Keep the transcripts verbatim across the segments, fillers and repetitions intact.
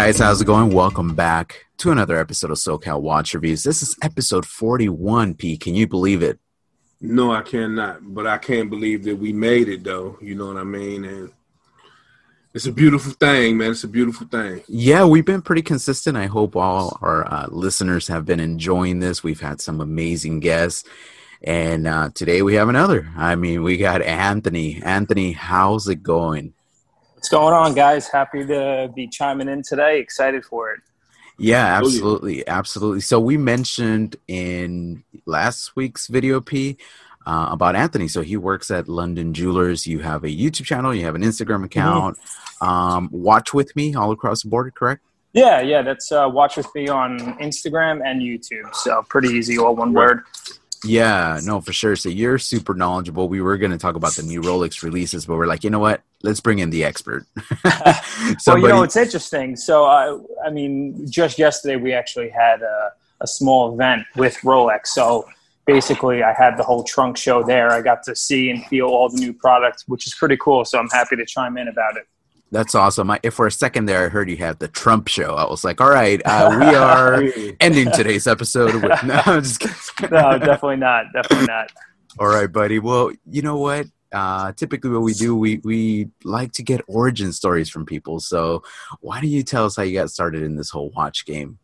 guys, how's it going? Welcome back to another episode of SoCal Watch Reviews. This is episode forty-one, P. Can you believe it? No, I cannot, but I can't believe that we made it, though. You know what I mean? And it's a beautiful thing, man. It's a beautiful thing. Yeah, we've been pretty consistent. I hope all our uh, listeners have been enjoying this. We've had some amazing guests. And uh, today we have another. I mean, we got Anthony. Anthony, how's it going? What's going on, guys? Happy to be chiming in today. Excited for it. Yeah, absolutely. Absolutely. So we mentioned in last week's video, P, uh, about Anthony. So he works at London Jewelers. You have a YouTube channel. You have an Instagram account. Mm-hmm. Um, Watch With Me all across the board, correct? Yeah, yeah. That's uh, Watch With Me on Instagram and YouTube. So pretty easy, all one word. Yeah, no, for sure. So you're super knowledgeable. We were going to talk about the new Rolex releases, but we're like, you know what? Let's bring in the expert. So, well, you know, it's interesting. So, uh, I mean, just yesterday we actually had a, a small event with Rolex. So basically I had the whole trunk show there. I got to see and feel all the new products, which is pretty cool. So I'm happy to chime in about it. That's awesome. I, if for a second there, I heard you had the Trump show. I was like, all right, uh, we are ending today's episode with, no, I'm just kidding. No, definitely not. Definitely not. All right, buddy. Well, you know what? Uh, typically what we do, we, we like to get origin stories from people. So why don't you tell us how you got started in this whole watch game?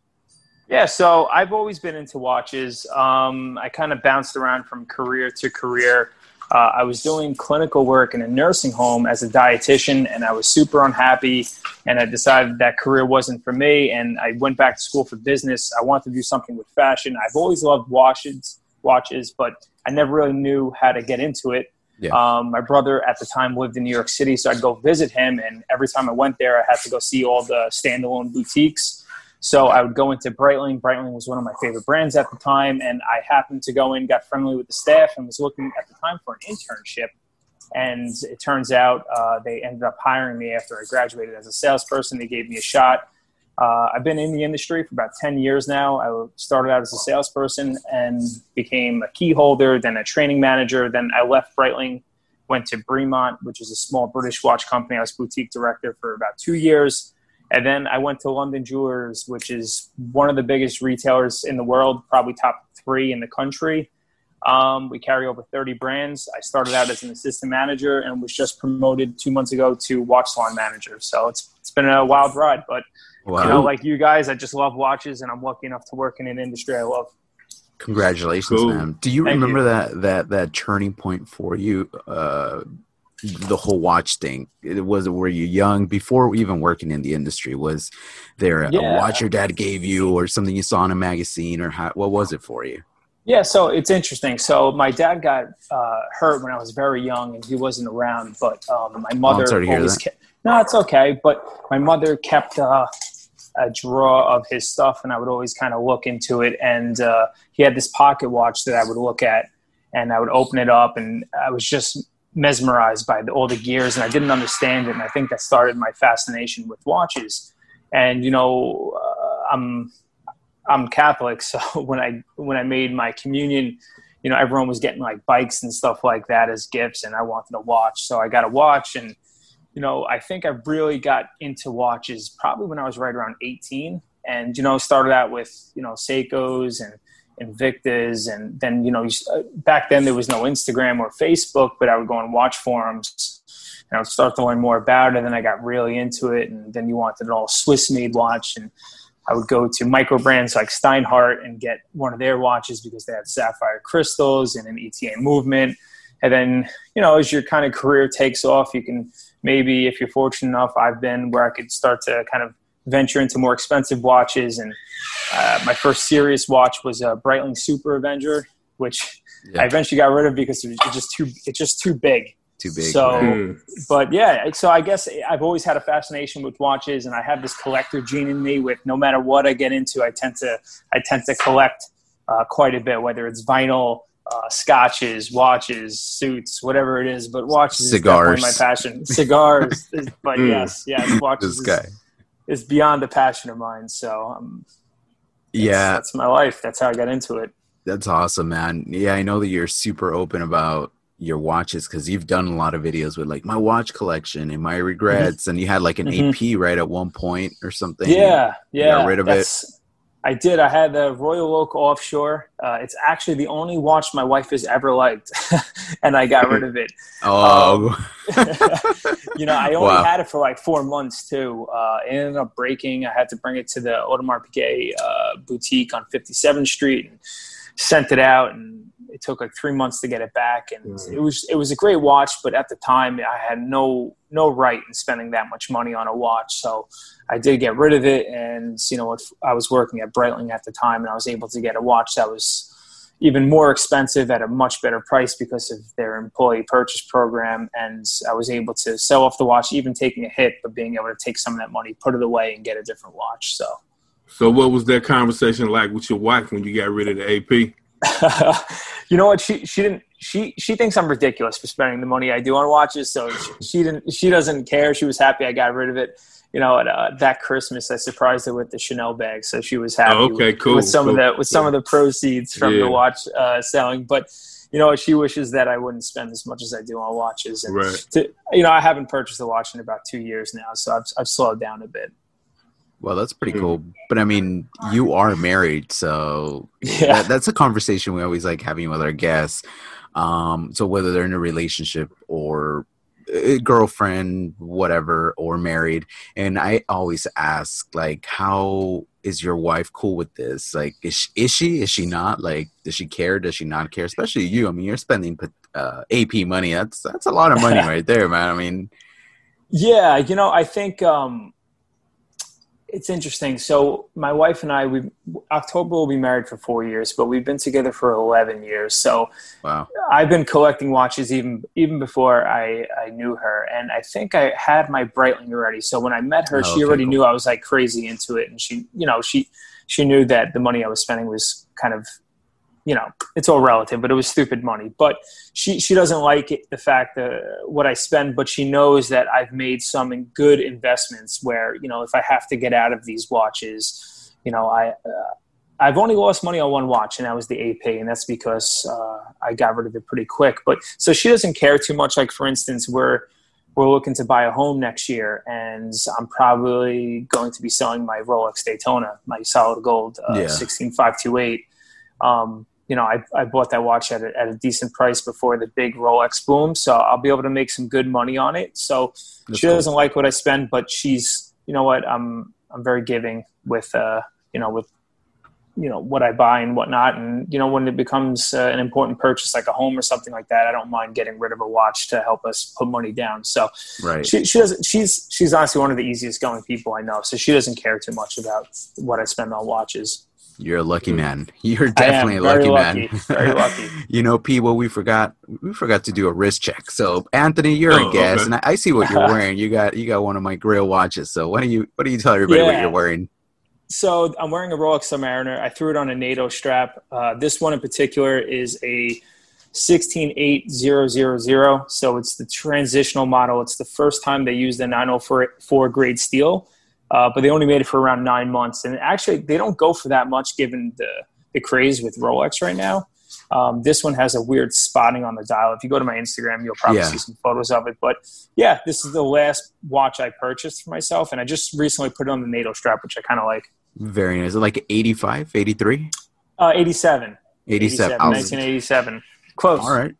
Yeah, so I've always been into watches. Um, I kind of bounced around from career to career. Uh, I was doing clinical work in a nursing home as a dietitian, and I was super unhappy, and I decided that career wasn't for me, and I went back to school for business. I wanted to do something with fashion. I've always loved watches, watches, but I never really knew how to get into it. Yeah. Um, my brother at the time lived in New York City, so I'd go visit him, and every time I went there, I had to go see all the standalone boutiques. So I would go into Breitling. Breitling was one of my favorite brands at the time. And I happened to go in, got friendly with the staff, and was looking at the time for an internship. And it turns out uh, they ended up hiring me after I graduated as a salesperson. They gave me a shot. Uh, I've been in the industry for about ten years now. I started out as a salesperson and became a key holder, then a training manager. Then I left Breitling, went to Bremont, which is a small British watch company. I was boutique director for about two years. And then I went to London Jewelers, which is one of the biggest retailers in the world, probably top three in the country. Um, we carry over thirty brands. I started out as an assistant manager and was just promoted two months ago to watch salon manager. So it's it's been a wild ride. But, wow. You know, like you guys, I just love watches, and I'm lucky enough to work in an industry I love. Congratulations, cool. Man. Do you Thank remember you. that that that turning point for you? Uh the whole watch thing, it was, were you young before even working in the industry? Was there a, yeah. a watch your dad gave you or something you saw in a magazine, or how, what was it for you? Yeah. So it's interesting. So my dad got uh, hurt when I was very young and he wasn't around, but um, my mother, oh, always kept, no, it's okay. But my mother kept uh, a drawer of his stuff, and I would always kind of look into it. And uh, he had this pocket watch that I would look at, and I would open it up, and I was just mesmerized by the, all the gears, and I didn't understand it. And I think that started my fascination with watches. And, you know, uh, I'm, I'm Catholic. So when I, when I made my communion, you know, everyone was getting like bikes and stuff like that as gifts. And I wanted a watch. So I got a watch, and, you know, I think I really got into watches probably when I was right around eighteen, and, you know, started out with, you know, Seikos and Invictus, and then, you know, back then there was no Instagram or Facebook, but I would go and watch forums, and I would start to learn more about it. And then I got really into it, and then you wanted an all Swiss made watch, and I would go to micro brands like Steinhart and get one of their watches because they had sapphire crystals and an E T A movement. And then, you know, as your kind of career takes off, you can maybe, if you're fortunate enough, I've been where I could start to kind of venture into more expensive watches. And uh, my first serious watch was a Breitling Super Avenger, which yeah. I eventually got rid of because it was just too, it's just too big. Too big. So, mm. but yeah, so I guess I've always had a fascination with watches, and I have this collector gene in me with no matter what I get into, I tend to, I tend to collect uh, quite a bit, whether it's vinyl, uh, scotches, watches, suits, whatever it is, but watches Cigars. is definitely my passion. Cigars. But mm. yes, yes, watches. This guy. Is, It's beyond a passion of mine. So um, yeah, that's my life. That's how I got into it. That's awesome, man. Yeah. I know that you're super open about your watches, because you've done a lot of videos with like my watch collection and my regrets, and you had like an mm-hmm. A P right at one point or something. Yeah, yeah, got rid of it. I did. I had the Royal Oak Offshore. Uh, it's actually the only watch my wife has ever liked, and I got rid of it. Oh, um, you know, I only wow. had it for like four months too. Uh, it ended up breaking. I had to bring it to the Audemars Piguet uh, boutique on fifty-seventh Street and sent it out, and it took like three months to get it back, and mm. it was it was a great watch, but at the time I had no no right in spending that much money on a watch, so I did get rid of it. And you know, I was working at Breitling at the time, and I was able to get a watch that was even more expensive at a much better price because of their employee purchase program, and I was able to sell off the watch, even taking a hit, but being able to take some of that money, put it away, and get a different watch. So, so what was that conversation like with your wife when you got rid of the A P? You know what, she she didn't she she thinks I'm ridiculous for spending the money I do on watches, so she, she didn't she doesn't care. She was happy I got rid of it. You know, at, uh, that Christmas I surprised her with the Chanel bag, so she was happy. Oh, okay, with, cool, with some cool. of the with some yeah. of the proceeds from yeah. the watch uh, selling. But you know, she wishes that I wouldn't spend as much as I do on watches. And right. to, you know, I haven't purchased a watch in about two years now, so I've I've slowed down a bit. Well, that's pretty cool. But I mean, you are married, so yeah. that, that's a conversation we always like having with our guests. Um, so whether they're in a relationship or a girlfriend, whatever, or married. And I always ask, like, how is your wife cool with this? Like, is she, is she, is she not? Like, does she care? Does she not care? Especially you. I mean, you're spending uh, A P money. That's, that's a lot of money right there, man. I mean. Yeah. You know, I think, um, it's interesting. So my wife and I, we October will be married for four years, but we've been together for eleven years. So wow. I've been collecting watches even even before I, I knew her. And I think I had my Breitling already. So when I met her, oh, she okay, already cool. knew I was like crazy into it. And she, you know, she, she knew that the money I was spending was kind of, you know, it's all relative, but it was stupid money. But she, she doesn't like it, the fact that what I spend, but she knows that I've made some good investments where, you know, if I have to get out of these watches, you know, I, uh, I've only lost money on one watch, and that was the A P, and that's because uh, I got rid of it pretty quick. But so she doesn't care too much. Like, for instance, we're, we're looking to buy a home next year, and I'm probably going to be selling my Rolex Daytona, my solid gold uh, yeah. sixteen five twenty-eight. Um, You know, I I bought that watch at a, at a decent price before the big Rolex boom, so I'll be able to make some good money on it. So that's she doesn't cool. like what I spend, but she's, you know what, I'm I'm very giving with uh you know with you know what I buy and whatnot, and you know when it becomes uh, an important purchase like a home or something like that, I don't mind getting rid of a watch to help us put money down. So right. she she doesn't she's she's honestly one of the easiest going people I know, so she doesn't care too much about what I spend on watches. You're a lucky man. You're definitely a lucky, lucky man. Very lucky. You know, P, what we forgot, we forgot to do a wrist check. So, Anthony, you're oh, a guest, okay. and I, I see what you're wearing. You got you got one of my grail watches. So, why don't you what do you tell everybody yeah. what you're wearing? So, I'm wearing a Rolex Submariner. I threw it on a NATO strap. Uh, this one in particular is a sixteen eight thousand. So, it's the transitional model. It's the first time they used the nine oh four grade steel. Uh, but they only made it for around nine months. And actually, they don't go for that much given the, the craze with Rolex right now. Um, this one has a weird spotting on the dial. If you go to my Instagram, you'll probably yeah. see some photos of it. But, yeah, this is the last watch I purchased for myself. And I just recently put it on the NATO strap, which I kind of like. Very nice. Is it like eighty-five, eighty-three? Uh, eighty-seven. eighty-seven. nineteen eighty-seven. Close. All right.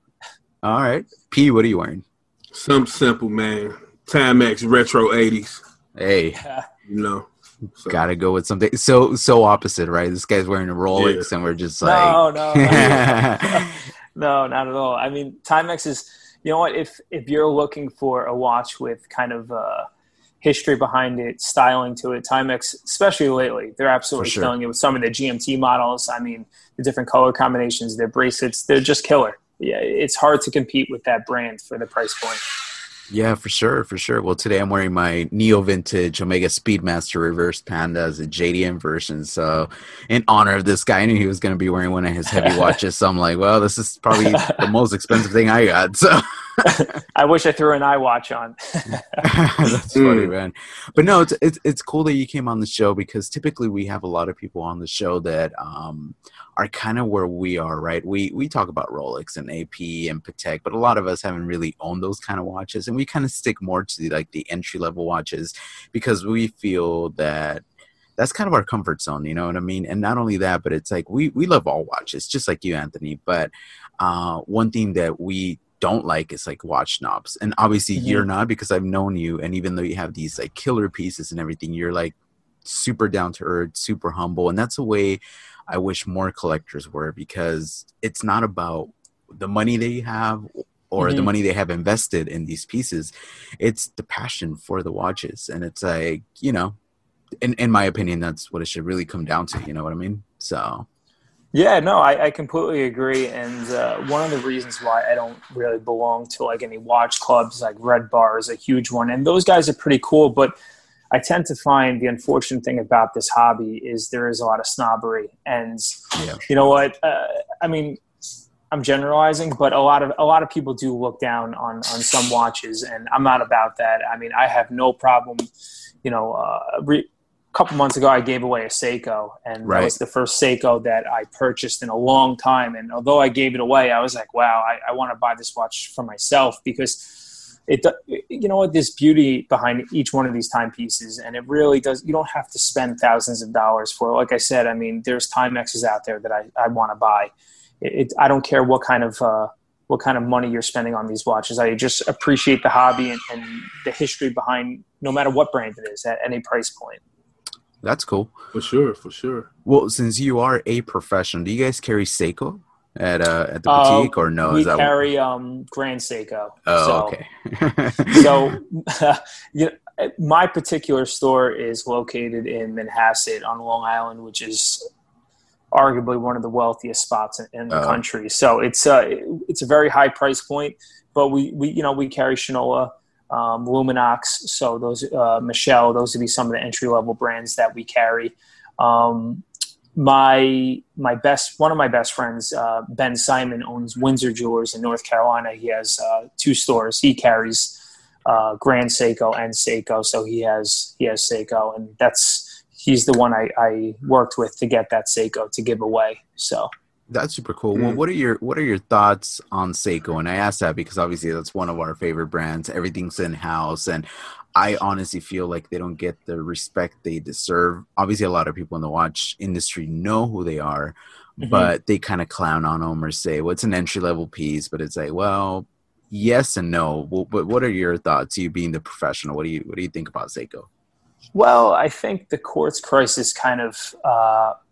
All right. P, what are you wearing? Something simple, man. Timex Retro eighties. Hey. Yeah. No, so. Gotta go with something so so opposite, right? This guy's wearing a Rolex, yeah. and we're just like, no, no, no, no, not at all. I mean, Timex is, you know what? If if you're looking for a watch with kind of uh, history behind it, styling to it, Timex, especially lately, they're absolutely sure. killing it with some of the G M T models. I mean, the different color combinations, their bracelets, they're just killer. Yeah, it's hard to compete with that brand for the price point. Yeah, for sure, for sure. Well, today I'm wearing my Neo Vintage Omega Speedmaster Reverse Panda as a J D M version. So, in honor of this guy, I knew he was going to be wearing one of his heavy watches. So I'm like, well, this is probably the most expensive thing I got. So, I wish I threw an iWatch on. That's funny, man. But no, it's, it's it's cool that you came on the show, because typically we have a lot of people on the show that um, are kind of where we are, right? We we talk about Rolex and A P and Patek, but a lot of us haven't really owned those kind of watches, and we kind of stick more to the, like the entry level watches, because we feel that that's kind of our comfort zone, you know what I mean? And not only that, but it's like we we love all watches, just like you, Anthony. But uh, one thing that we don't like is like watch knobs, and obviously mm-hmm. you're not, because I've known you, and even though you have these like killer pieces and everything, you're like super down to earth, super humble, and that's a way I wish more collectors were, because it's not about the money that you have or mm-hmm. the money they have invested in these pieces. It's the passion for the watches, and it's like, you know, in, in my opinion, that's what it should really come down to, you know what I mean? So yeah, no, I, I completely agree. And uh, one of the reasons why I don't really belong to like any watch clubs, like Red Bar is a huge one. And those guys are pretty cool. But I tend to find the unfortunate thing about this hobby is there is a lot of snobbery. And yeah. you know what? Uh, I mean, I'm generalizing, but a lot of a lot of people do look down on, on some watches. And I'm not about that. I mean, I have no problem, you know, uh, re- couple months ago, I gave away a Seiko, and right. that was the first Seiko that I purchased in a long time. And although I gave it away, I was like, wow, I, I want to buy this watch for myself, because it, you know what, there's beauty behind each one of these timepieces. And it really does. You don't have to spend thousands of dollars for it. Like I said, I mean, there's Timexes out there that I, I want to buy. It, it, I don't care what kind of, uh, what kind of money you're spending on these watches. I just appreciate the hobby and, and the history behind no matter what brand it is at any price point. That's cool. For sure, for sure. Well, since you are a professional, do you guys carry Seiko at uh, at the uh, boutique, or no? We Is that carry um, Grand Seiko. Oh, so, okay. so, uh, you know, my particular store is located in Manhasset on Long Island, which is arguably one of the wealthiest spots in, in the uh, country. So it's uh, it's a very high price point, but we, we you know we carry Shinola, Um, Luminox, so those uh, Michelle, those would be some of the entry level brands that we carry. Um, my my best one of my best friends, uh, Ben Simon, owns Windsor Jewelers in North Carolina. He has uh, two stores. He carries uh, Grand Seiko and Seiko, so he has he has Seiko, and that's he's the one I, I worked with to get that Seiko to give away. So. That's super cool. Well, what are your what are your thoughts on Seiko? And I ask that because obviously that's one of our favorite brands. Everything's in-house, and I honestly feel like they don't get the respect they deserve. Obviously, a lot of people in the watch industry know who they are, mm-hmm. but they kind of clown on them or say, well, it's an entry-level piece, but it's like, well, yes and no. Well, but what are your thoughts, you being the professional? What do you what do you think about Seiko? Well, I think the quartz crisis kind of uh, –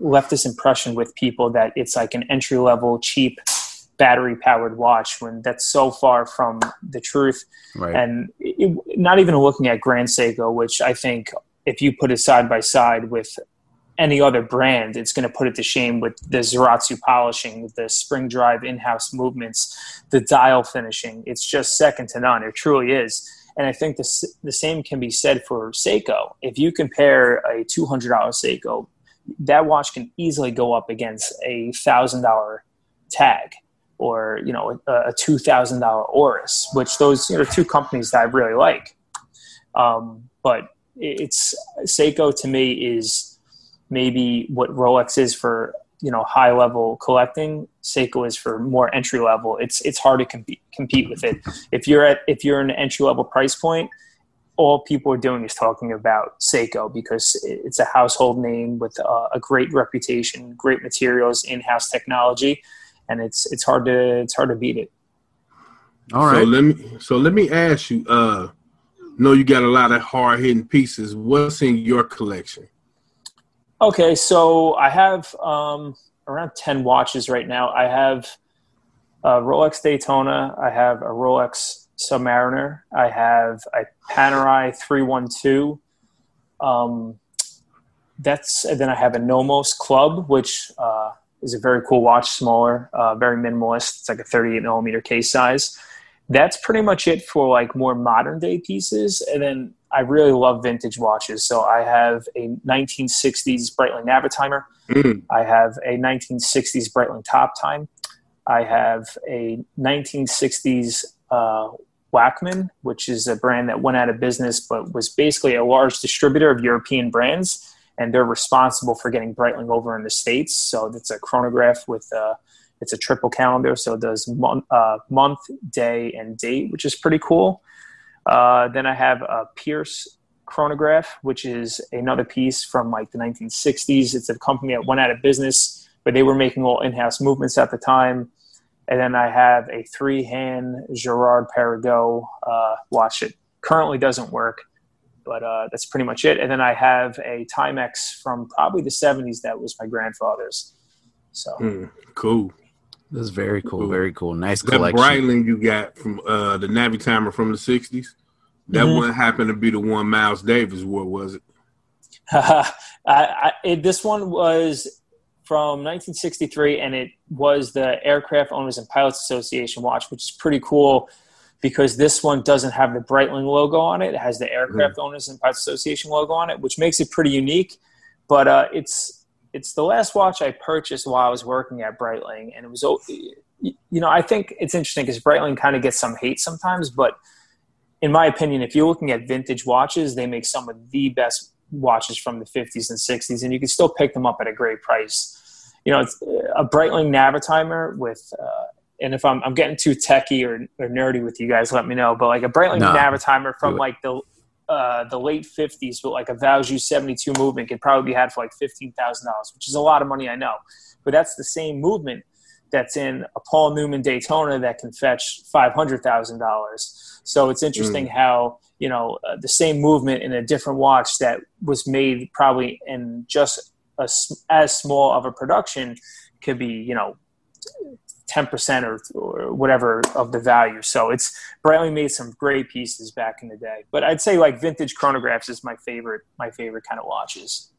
left this impression with people that it's like an entry-level, cheap, battery-powered watch, when that's so far from the truth. Right. And it, not even looking at Grand Seiko, which I think if you put it side by side with any other brand, it's going to put it to shame with the Zeratsu polishing, the spring drive in-house movements, the dial finishing. It's just second to none. It truly is. And I think the, the same can be said for Seiko. If you compare a two hundred dollars Seiko, that watch can easily go up against a one thousand dollars Tag, or, you know, a, a two thousand dollars Oris, which those are two companies that I really like. Um, but it's Seiko to me is maybe what Rolex is for, you know, high level collecting. Seiko is for more entry level. It's it's hard to compete compete with it. If you're at if you're an entry level price point, all people are doing is talking about Seiko, because it's a household name with uh, a great reputation, great materials, in-house technology, and it's it's hard to it's hard to beat it. All right. So let me so let me ask you. Uh, know you got a lot of hard-hitting pieces. What's in your collection? Okay, so I have um, around ten watches right now. I have a Rolex Daytona. I have a Rolex Submariner. I have a Panerai three one two. Um, that's and then I have a Nomos Club, which uh, is a very cool watch, smaller, uh, very minimalist. It's like a thirty-eight millimeter case size. That's pretty much it for like more modern day pieces. And then I really love vintage watches, so I have a nineteen sixties Breitling Navitimer. Mm. I have a nineteen sixties Breitling Top Time. I have a nineteen sixties uh, Wackman, which is a brand that went out of business but was basically a large distributor of European brands, and they're responsible for getting Breitling over in the States. So that's a chronograph with a, it's a triple calendar, so it does month, uh, month, day, and date, which is pretty cool. Uh, then I have a Pierce chronograph, which is another piece from like the nineteen sixties. It's a company that went out of business, but they were making all in-house movements at the time. And then I have a three-hand Girard Perregaux uh, watch. It currently doesn't work, but uh, that's pretty much it. And then I have a Timex from probably the seventies that was my grandfather's. So mm, cool. That's very cool, cool. Very cool. Nice collection. That Breitling you got from uh, the Navitimer from the sixties, that mm-hmm. one happened to be the one Miles Davis wore, was it? I, I, it this one was from nineteen sixty-three, and it was the Aircraft Owners and Pilots Association watch, which is pretty cool because this one doesn't have the Breitling logo on it. It has the Aircraft mm-hmm. Owners and Pilots Association logo on it, which makes it pretty unique. But uh, it's... It's the last watch I purchased while I was working at Breitling. And it was, you know, I think it's interesting because Breitling kind of gets some hate sometimes. But in my opinion, if you're looking at vintage watches, they make some of the best watches from the fifties and sixties. And you can still pick them up at a great price. You know, it's a Breitling Navitimer with, uh, and if I'm, I'm getting too techie or, or nerdy with you guys, let me know. But like a Breitling no. Navitimer from like the, Uh, the late fifties with like a Valjoux seventy-two movement could probably be had for like fifteen thousand dollars, which is a lot of money, I know. But that's the same movement that's in a Paul Newman Daytona that can fetch five hundred thousand dollars. So it's interesting mm. how, you know, uh, the same movement in a different watch that was made probably in just a, as small of a production could be, you know, ten percent or, or whatever of the value. So it's Breitling made some great pieces back in the day, but I'd say like vintage chronographs is my favorite, my favorite kind of watches.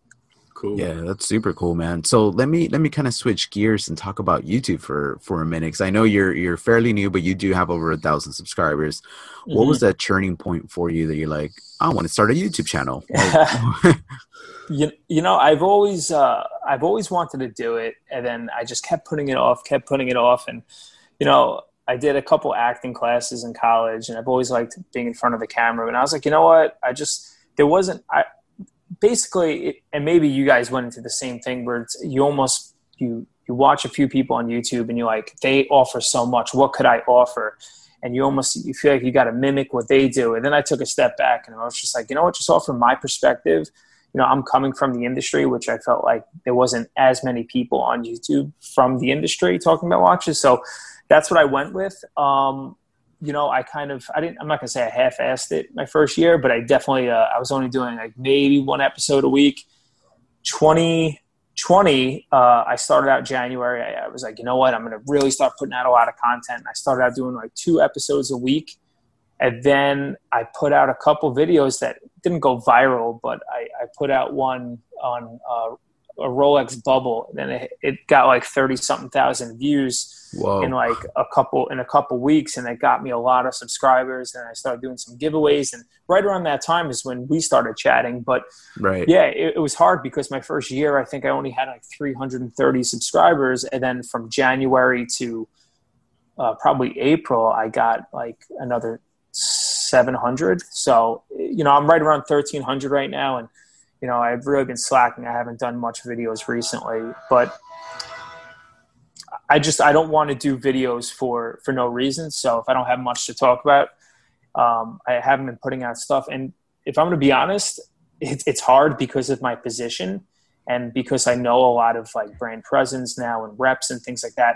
Cool. Yeah, that's super cool, man. So let me, let me kind of switch gears and talk about YouTube for, for a minute. Cause I know you're, you're fairly new, but you do have over a thousand subscribers. What mm-hmm. was that turning point for you that you're like, I want to start a YouTube channel? You, you know, I've always, uh, I've always wanted to do it. And then I just kept putting it off, kept putting it off. And, you know, I did a couple acting classes in college, and I've always liked being in front of the camera. And I was like, you know what? I just, there wasn't, I basically, it, and maybe you guys went into the same thing where it's, you almost, you, you watch a few people on YouTube and you're like, they offer so much. What could I offer? And you almost, you feel like you got to mimic what they do. And then I took a step back and I was just like, you know what? Just offer my perspective. You know, I'm coming from the industry, which I felt like there wasn't as many people on YouTube from the industry talking about watches. So that's what I went with. Um, you know, I kind of, I didn't, I'm not going to say I half-assed it my first year, but I definitely, uh, I was only doing like maybe one episode a week. twenty twenty, uh, I started out January. I, I was like, you know what, I'm going to really start putting out a lot of content. And I started out doing like two episodes a week. And then I put out a couple videos that didn't go viral, but I, I put out one on uh, a Rolex bubble, and it, it got like thirty something thousand views Whoa. in like a couple, in a couple weeks. And it got me a lot of subscribers, and I started doing some giveaways. And right around that time is when we started chatting, but right. yeah, it, it was hard because my first year, I think I only had like three hundred thirty subscribers. And then from January to uh, probably April, I got like another seven hundred. So, you know, I'm right around thirteen hundred right now. And, you know, I've really been slacking. I haven't done much videos recently, but I just, I don't want to do videos for, for no reason. So if I don't have much to talk about, um, I haven't been putting out stuff. And if I'm going to be honest, it, it's hard because of my position and because I know a lot of like brand presence now and reps and things like that.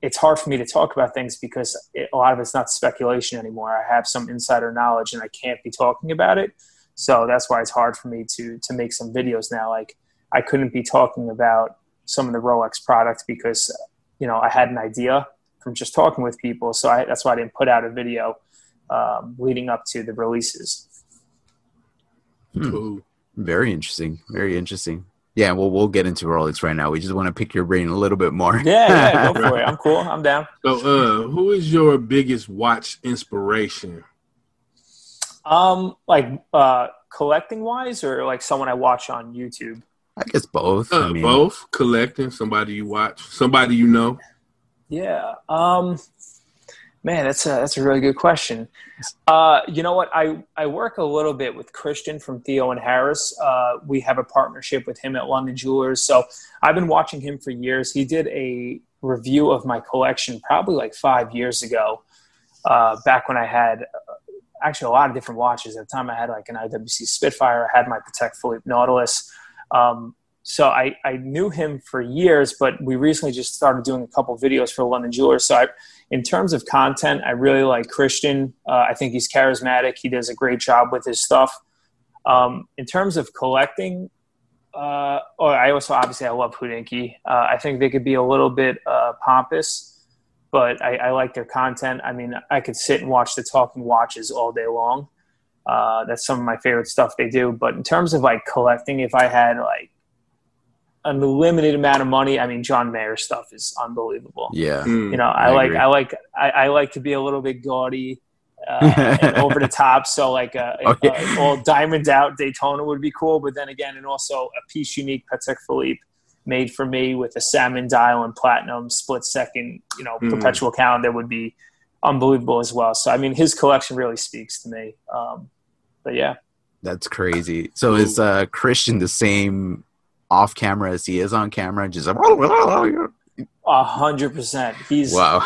It's hard for me to talk about things because it, a lot of it's not speculation anymore. I have some insider knowledge and I can't be talking about it. So that's why it's hard for me to, to make some videos now. Like I couldn't be talking about some of the Rolex products because, you know, I had an idea from just talking with people. So I, that's why I didn't put out a video um, leading up to the releases. Hmm. Very interesting. Very interesting. Yeah, well, we'll get into Rolex right now. We just want to pick your brain a little bit more. Yeah, yeah, go for it. I'm cool. I'm down. So, uh, who is your biggest watch inspiration? Um, like uh, collecting wise, or like someone I watch on YouTube? I guess both. Uh, I mean, both collecting, somebody you watch, somebody you know. Yeah. Um, Man, that's a, that's a really good question. Uh, you know what? I, I work a little bit with Christian from Theo and Harris. Uh, we have a partnership with him at London Jewelers. So I've been watching him for years. He did a review of my collection probably like five years ago, uh, back when I had uh, actually a lot of different watches. At the time I had like an I W C Spitfire. I had my Patek Philippe Nautilus. Um, So I, I knew him for years, but we recently just started doing a couple videos for London Jewelers. So I, in terms of content, I really like Christian. Uh, I think he's charismatic. He does a great job with his stuff. Um, in terms of collecting, uh, oh, I also obviously I love Hodinkee. Uh, I think they could be a little bit uh, pompous, but I, I like their content. I mean, I could sit and watch the Talking Watches all day long. Uh, that's some of my favorite stuff they do. But in terms of like collecting, if I had like an unlimited amount of money, I mean, John Mayer's stuff is unbelievable. Yeah. Mm, you know, I, I like, I like, I, I like to be a little bit gaudy uh, and over the top. So like a, oh, a, yeah. a all diamond out Daytona would be cool. But then again, and also a piece unique Patek Philippe made for me with a salmon dial and platinum split second, you know, mm. perpetual calendar would be unbelievable as well. So, I mean, his collection really speaks to me. Um, but yeah. That's crazy. So is uh, Christian the same off camera as he is on camera? Just a hundred percent. He's wow.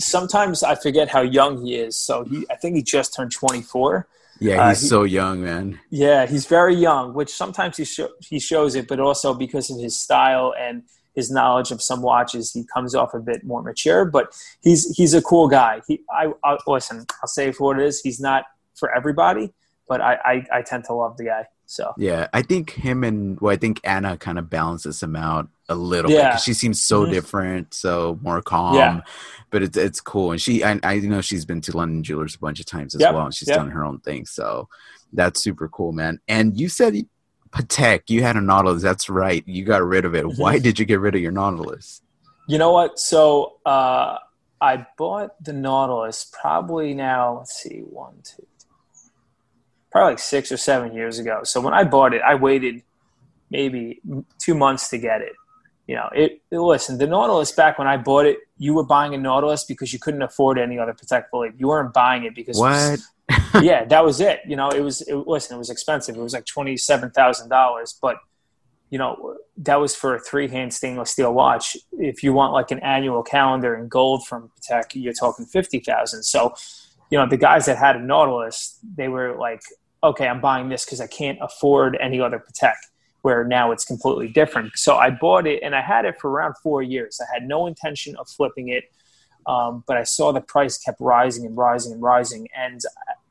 Sometimes I forget how young he is. So he, I think he just turned twenty-four. Yeah. He's uh, he, so young, man. Yeah. He's very young, which sometimes he, sh- he shows it, but also because of his style and his knowledge of some watches, he comes off a bit more mature, but he's, he's a cool guy. He, I, I listen, I'll say for what it is. He's not for everybody, but I, I, I tend to love the guy. So yeah, I think him and well, I think Anna kind of balances him out a little yeah. bit. 'Cause she seems so mm-hmm. different, so more calm. Yeah. But it's it's cool, and she I, I know she's been to London Jewelers a bunch of times as yep. well, and she's yep. done her own thing. So that's super cool, man. And you said Patek, you had a Nautilus. That's right, you got rid of it. Mm-hmm. Why did you get rid of your Nautilus? You know what? So uh, I bought the Nautilus probably now. Let's see, one, two. Probably like six or seven years ago. So when I bought it, I waited maybe two months to get it. You know, it, it listen, the Nautilus back when I bought it, you were buying a Nautilus because you couldn't afford any other Patek Philippe. You weren't buying it because what? It was, yeah, that was it. You know, it was it, listen, it was expensive. It was like twenty-seven thousand dollars, but you know, that was for a three-hand stainless steel watch. If you want like an annual calendar in gold from Patek, you're talking fifty thousand. So, you know, the guys that had a Nautilus, they were like, okay, I'm buying this because I can't afford any other Patek, where now it's completely different. So I bought it, and I had it for around four years. I had no intention of flipping it, um, but I saw the price kept rising and rising and rising, and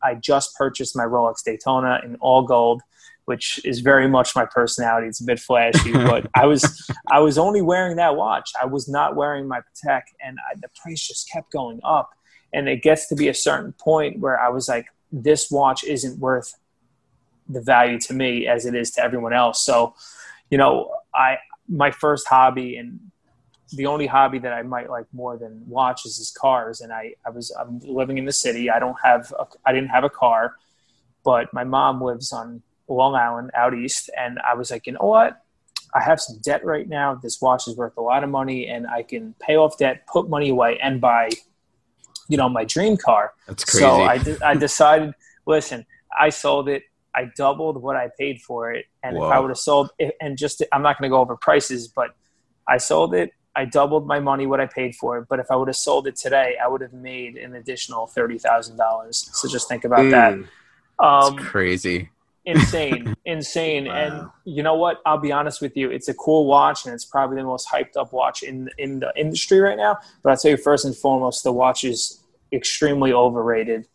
I just purchased my Rolex Daytona in all gold, which is very much my personality. It's a bit flashy, but I was I was only wearing that watch. I was not wearing my Patek, and I, the price just kept going up, and it gets to be a certain point where I was like, this watch isn't worth the value to me as it is to everyone else. So, you know, I, my first hobby and the only hobby that I might like more than watches is cars. And I, I was, I'm living in the city. I don't have, a, I didn't have a car, but my mom lives on Long Island out East. And I was like, you know what? I have some debt right now. This watch is worth a lot of money and I can pay off debt, put money away and buy, you know, my dream car. That's crazy. So I, de- I decided, listen, I sold it. I doubled what I paid for it. And Whoa. If I would have sold it, and just, I'm not going to go over prices, but I sold it. I doubled my money, what I paid for it. But if I would have sold it today, I would have made an additional thirty thousand dollars. So just think about mm. that. Um, That's crazy. Insane, insane. Wow. And you know what? I'll be honest with you. It's a cool watch, and it's probably the most hyped up watch in, in the industry right now. But I'll tell you first and foremost, the watch is extremely overrated.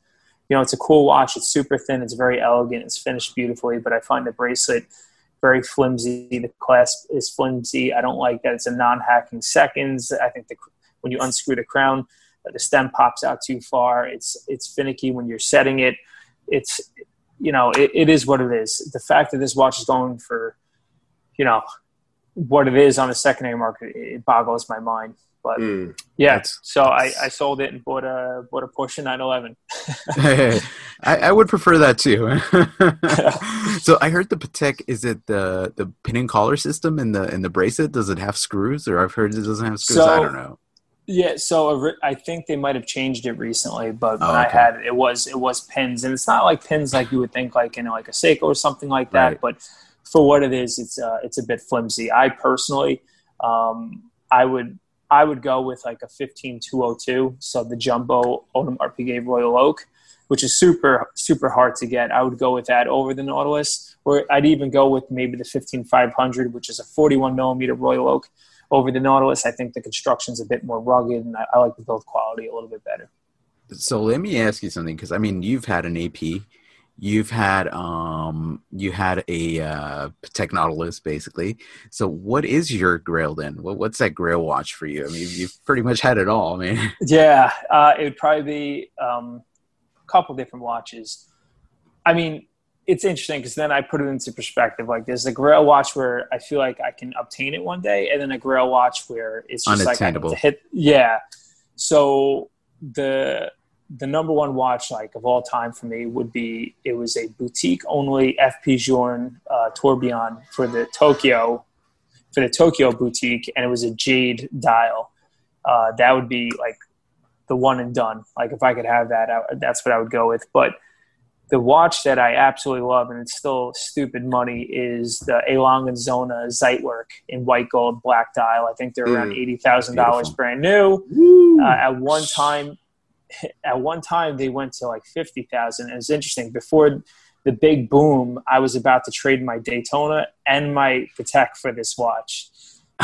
You know, it's a cool watch. It's super thin. It's very elegant. It's finished beautifully. But I find the bracelet very flimsy. The clasp is flimsy. I don't like that it's a non-hacking seconds. I think the, when you unscrew the crown, the stem pops out too far. It's it's finicky when you're setting it. It's, you know, it, it is what it is. The fact that this watch is going for, you know, what it is on the secondary market, it boggles my mind. But mm, yeah, so I, I sold it and bought a bought a Porsche nine eleven. Hey, I, I would prefer that too. So I heard the Patek, is it the the pin and collar system in the in the bracelet? Does it have screws? Or I've heard it doesn't have screws. So, I don't know. Yeah, so I think they might have changed it recently, but when oh, okay. I had it, it was it was pins, and it's not like pins like you would think, like you know, like a Seiko or something like that. Right. But for what it is, it's uh, it's a bit flimsy. I personally, um, I would I would go with like a fifteen two oh two, so the jumbo Audemars Piguet Royal Oak, which is super super hard to get. I would go with that over the Nautilus, or I'd even go with maybe the fifteen five hundred, which is a forty-one millimeter Royal Oak. Over the Nautilus, I think the construction's a bit more rugged, and I, I like the build quality a little bit better. So let me ask you something, because I mean, you've had an A P, you've had um, you had a uh, Patek Nautilus, basically. So what is your grail then? What, what's that grail watch for you? I mean, you've pretty much had it all, man. Yeah, uh, it would probably be um, a couple different watches. I mean, it's interesting because then I put it into perspective. Like there's a grail watch where I feel like I can obtain it one day, and then a grail watch where it's just like I need to hit. Yeah. So the, the number one watch like of all time for me would be, it was a boutique only F P. Journe uh, tourbillon for the Tokyo, for the Tokyo boutique. And it was a jade dial. Uh, that would be like the one and done. Like if I could have that, I, that's what I would go with. But the watch that I absolutely love, and it's still stupid money, is the Elanganzona Zeitwerk in white gold black dial. I think they're around mm, eighty thousand dollars brand new. Uh, at one time, at one time they went to like fifty thousand dollars. And it's interesting, before the big boom, I was about to trade my Daytona and my Patek for this watch,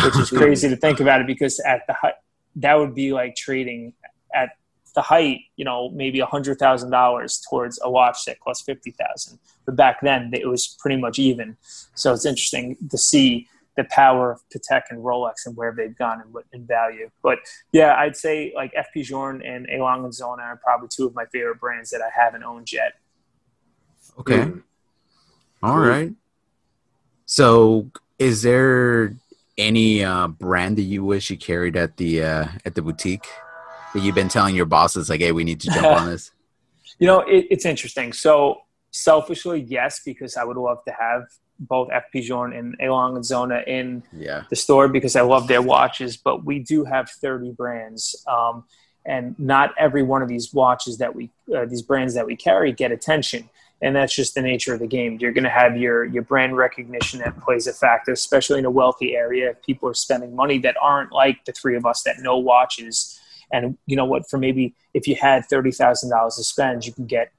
which is crazy to think about it, because at the height, that would be like trading at the height, you know, maybe a hundred thousand dollars towards a watch that cost fifty thousand, but back then it was pretty much even. So it's interesting to see the power of Patek and Rolex and where they've gone and in value. But yeah, I'd say like F P. Journe and Elanganzona are probably two of my favorite brands that I haven't owned yet. Okay. Mm. All cool. Right. So is there any uh, brand that you wish you carried at the, uh, at the boutique? You've been telling your bosses, like, hey, we need to jump on this? You know, it, it's interesting. So selfishly, yes, because I would love to have both F P. Journe and Elanganzona in yeah. the store because I love their watches. But we do have thirty brands. Um, and not every one of these watches that we uh, – these brands that we carry get attention. And that's just the nature of the game. You're going to have your, your brand recognition that plays a factor, especially in a wealthy area. If people are spending money that aren't like the three of us that know watches – and you know what, for maybe if you had thirty thousand dollars to spend, you can get,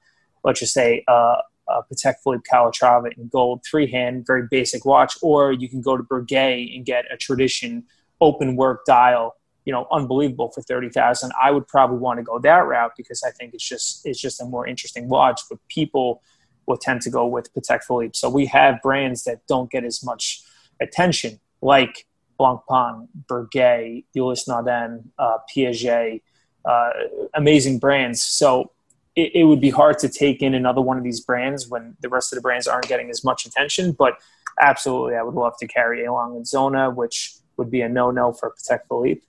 let's just say, uh, a Patek Philippe Calatrava in gold, three-hand, very basic watch. Or you can go to Breguet and get a tradition open-work dial, you know, unbelievable for thirty thousand dollars. I would probably want to go that route because I think it's just it's just a more interesting watch. But people will tend to go with Patek Philippe. So we have brands that don't get as much attention, like Blancpain, Breguet, Ulysse Nardin, uh, Piaget, uh, amazing brands. So it, it would be hard to take in another one of these brands when the rest of the brands aren't getting as much attention. But absolutely, I would love to carry Elanganzona, which would be a no-no for Patek Philippe.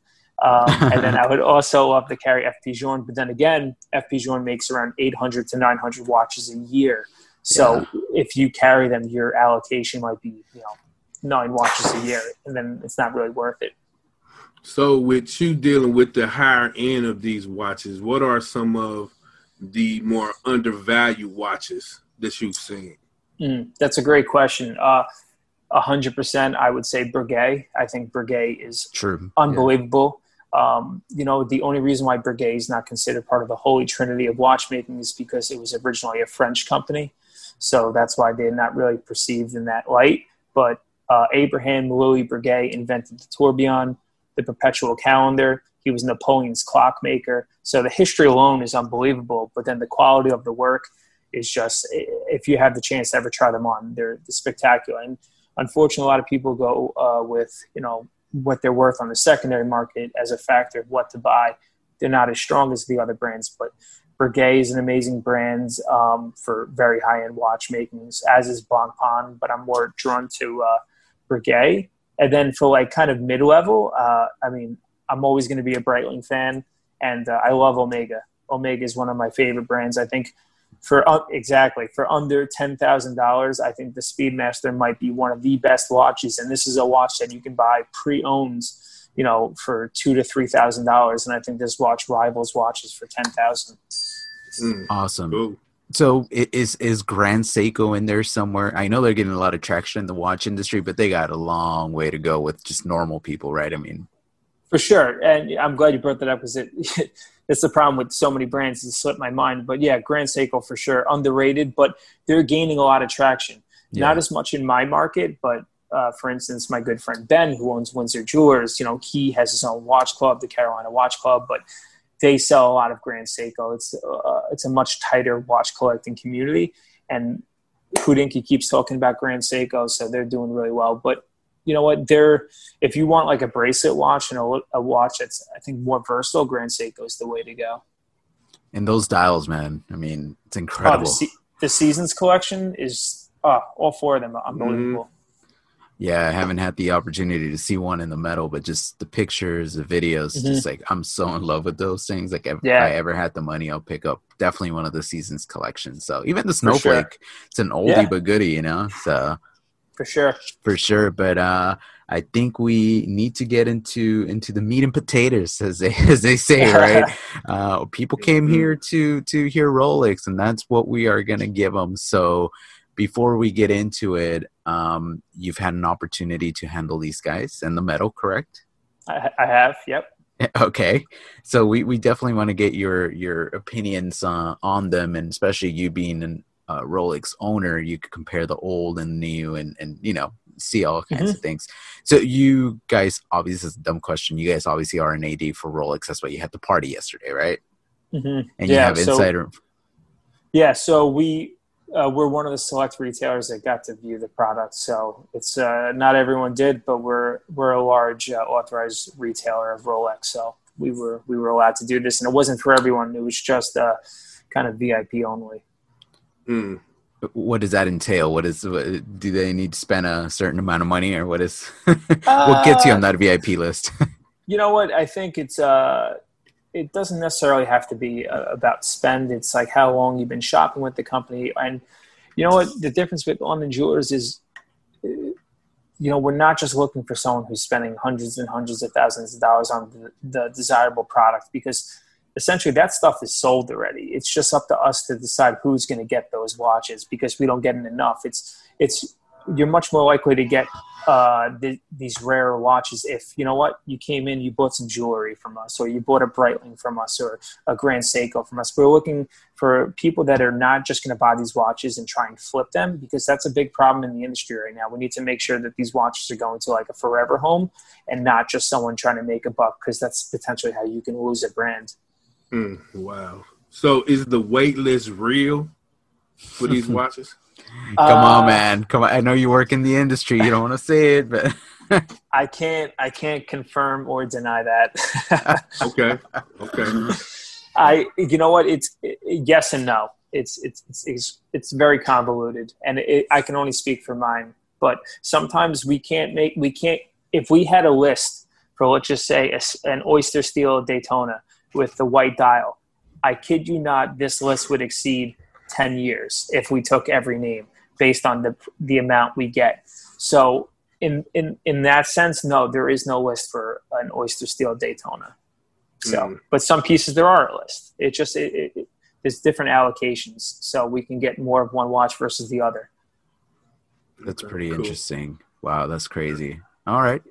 Um, and then I would also love to carry F P. Journe. But then again, F P. Journe makes around eight hundred to nine hundred watches a year. So yeah. if you carry them, your allocation might be, you know, nine watches a year, and then it's not really worth it. So with you dealing with the higher end of these watches, what are some of the more undervalued watches that you've seen? Mm, that's a great question. Uh, one hundred percent I would say Breguet. I think Breguet is True. unbelievable. Yeah. Um, you know, the only reason why Breguet is not considered part of the holy trinity of watchmaking is because it was originally a French company. So that's why they're not really perceived in that light. But Uh, Abraham Louis Breguet invented the tourbillon, the perpetual calendar. He was Napoleon's clockmaker. So the history alone is unbelievable, but then the quality of the work is just, if you have the chance to ever try them on, they're spectacular. And unfortunately, a lot of people go uh, with, you know, what they're worth on the secondary market as a factor of what to buy. They're not as strong as the other brands, but Breguet is an amazing brand um, for very high-end watchmakings, as is Blancpain, but I'm more drawn to uh, Breguet. And then for like kind of mid-level, uh, I mean, I'm always going to be a Breitling fan, and uh, I love Omega. Omega is one of my favorite brands. I think for uh, exactly for under ten thousand dollars, I think the Speedmaster might be one of the best watches, and this is a watch that you can buy pre-owned you know, for two to three thousand dollars, and I think this watch rivals watches for ten thousand. Mm. Awesome. Ooh. So is is Grand Seiko in there somewhere? I know they're getting a lot of traction in the watch industry, but they got a long way to go with just normal people, right? I mean, for sure. And I'm glad you brought that up because it that's the problem with so many brands. It slipped my mind, but yeah, Grand Seiko for sure, underrated, but they're gaining a lot of traction. Yeah. Not as much in my market, but uh, for instance, my good friend Ben, who owns Windsor Jewelers, you know, he has his own watch club, the Carolina Watch Club, but they sell a lot of Grand Seiko. It's uh, it's a much tighter watch collecting community, and Hodinkee keeps talking about Grand Seiko, so they're doing really well. But you know what? They're if you want like a bracelet watch and a, a watch that's I think more versatile, Grand Seiko is the way to go. And those dials, man, I mean, it's incredible. Oh, the, se- the Seasons collection is oh, all four of them are unbelievable. Mm-hmm. Yeah, I haven't had the opportunity to see one in the metal, but just the pictures, the videos, mm-hmm. just like I'm so in love with those things. Like if yeah. I ever had the money, I'll pick up definitely one of the Seasons collections. So even the Snowflake, sure. it's an oldie yeah. but goodie, you know? So For sure. For sure. But uh, I think we need to get into into the meat and potatoes, as they, as they say, right? uh, people came here to, to hear Rolex, and that's what we are going to give them. So before we get into it, um, you've had an opportunity to handle these guys and the metal, correct? I, I have. Yep. Okay. So we, we definitely want to get your, your opinions uh, on them, and especially you being an uh, Rolex owner, you could compare the old and new and, and, you know, see all kinds mm-hmm. of things. So you guys, obviously, it's a dumb question. You guys obviously are an A D for Rolex. That's why you had the party yesterday, right? Mm-hmm. And you yeah, have insider. So, yeah. So we, Uh, we're one of the select retailers that got to view the product, so it's uh, not everyone did, but we're we're a large uh, authorized retailer of Rolex, so we were we were allowed to do this, and it wasn't for everyone. It was just uh, kind of V I P only. Mm. What does that entail? What is what, do they need to spend a certain amount of money, or what is what gets you on that V I P list? You know what? I think it's. Uh, It doesn't necessarily have to be uh, about spend. It's like how long you've been shopping with the company. And you know what? The difference with London Jewelers is, you know, we're not just looking for someone who's spending hundreds and hundreds of thousands of dollars on the, the desirable product, because essentially that stuff is sold already. It's just up to us to decide who's going to get those watches, because we don't get in enough. It's, it's, you're much more likely to get uh, th- these rare watches if, you know what, you came in, you bought some jewelry from us, or you bought a Breitling from us, or a Grand Seiko from us. We're looking for people that are not just going to buy these watches and try and flip them, because that's a big problem in the industry right now. We need to make sure that these watches are going to like a forever home and not just someone trying to make a buck, because that's potentially how you can lose a brand. Mm, wow. So is the wait list real for these watches? Come on, uh, man. Come on. I know you work in the industry. You don't want to say it, but I can't I can't confirm or deny that. okay. Okay. I you know what? It's it, yes and no. It's it's it's it's, it's very convoluted, and it, I can only speak for mine, but sometimes we can't make we can't if we had a list for, let's just say, a, an oyster steel Daytona with the white dial. I kid you not, this list would exceed ten years if we took every name based on the the amount we get. So in in in that sense, no, there is no list for an oyster steel Daytona. So mm. but some pieces there are a list. It just it, it, it, there's different allocations, so we can get more of one watch versus the other. That's pretty cool. Interesting. Wow, that's crazy. All right.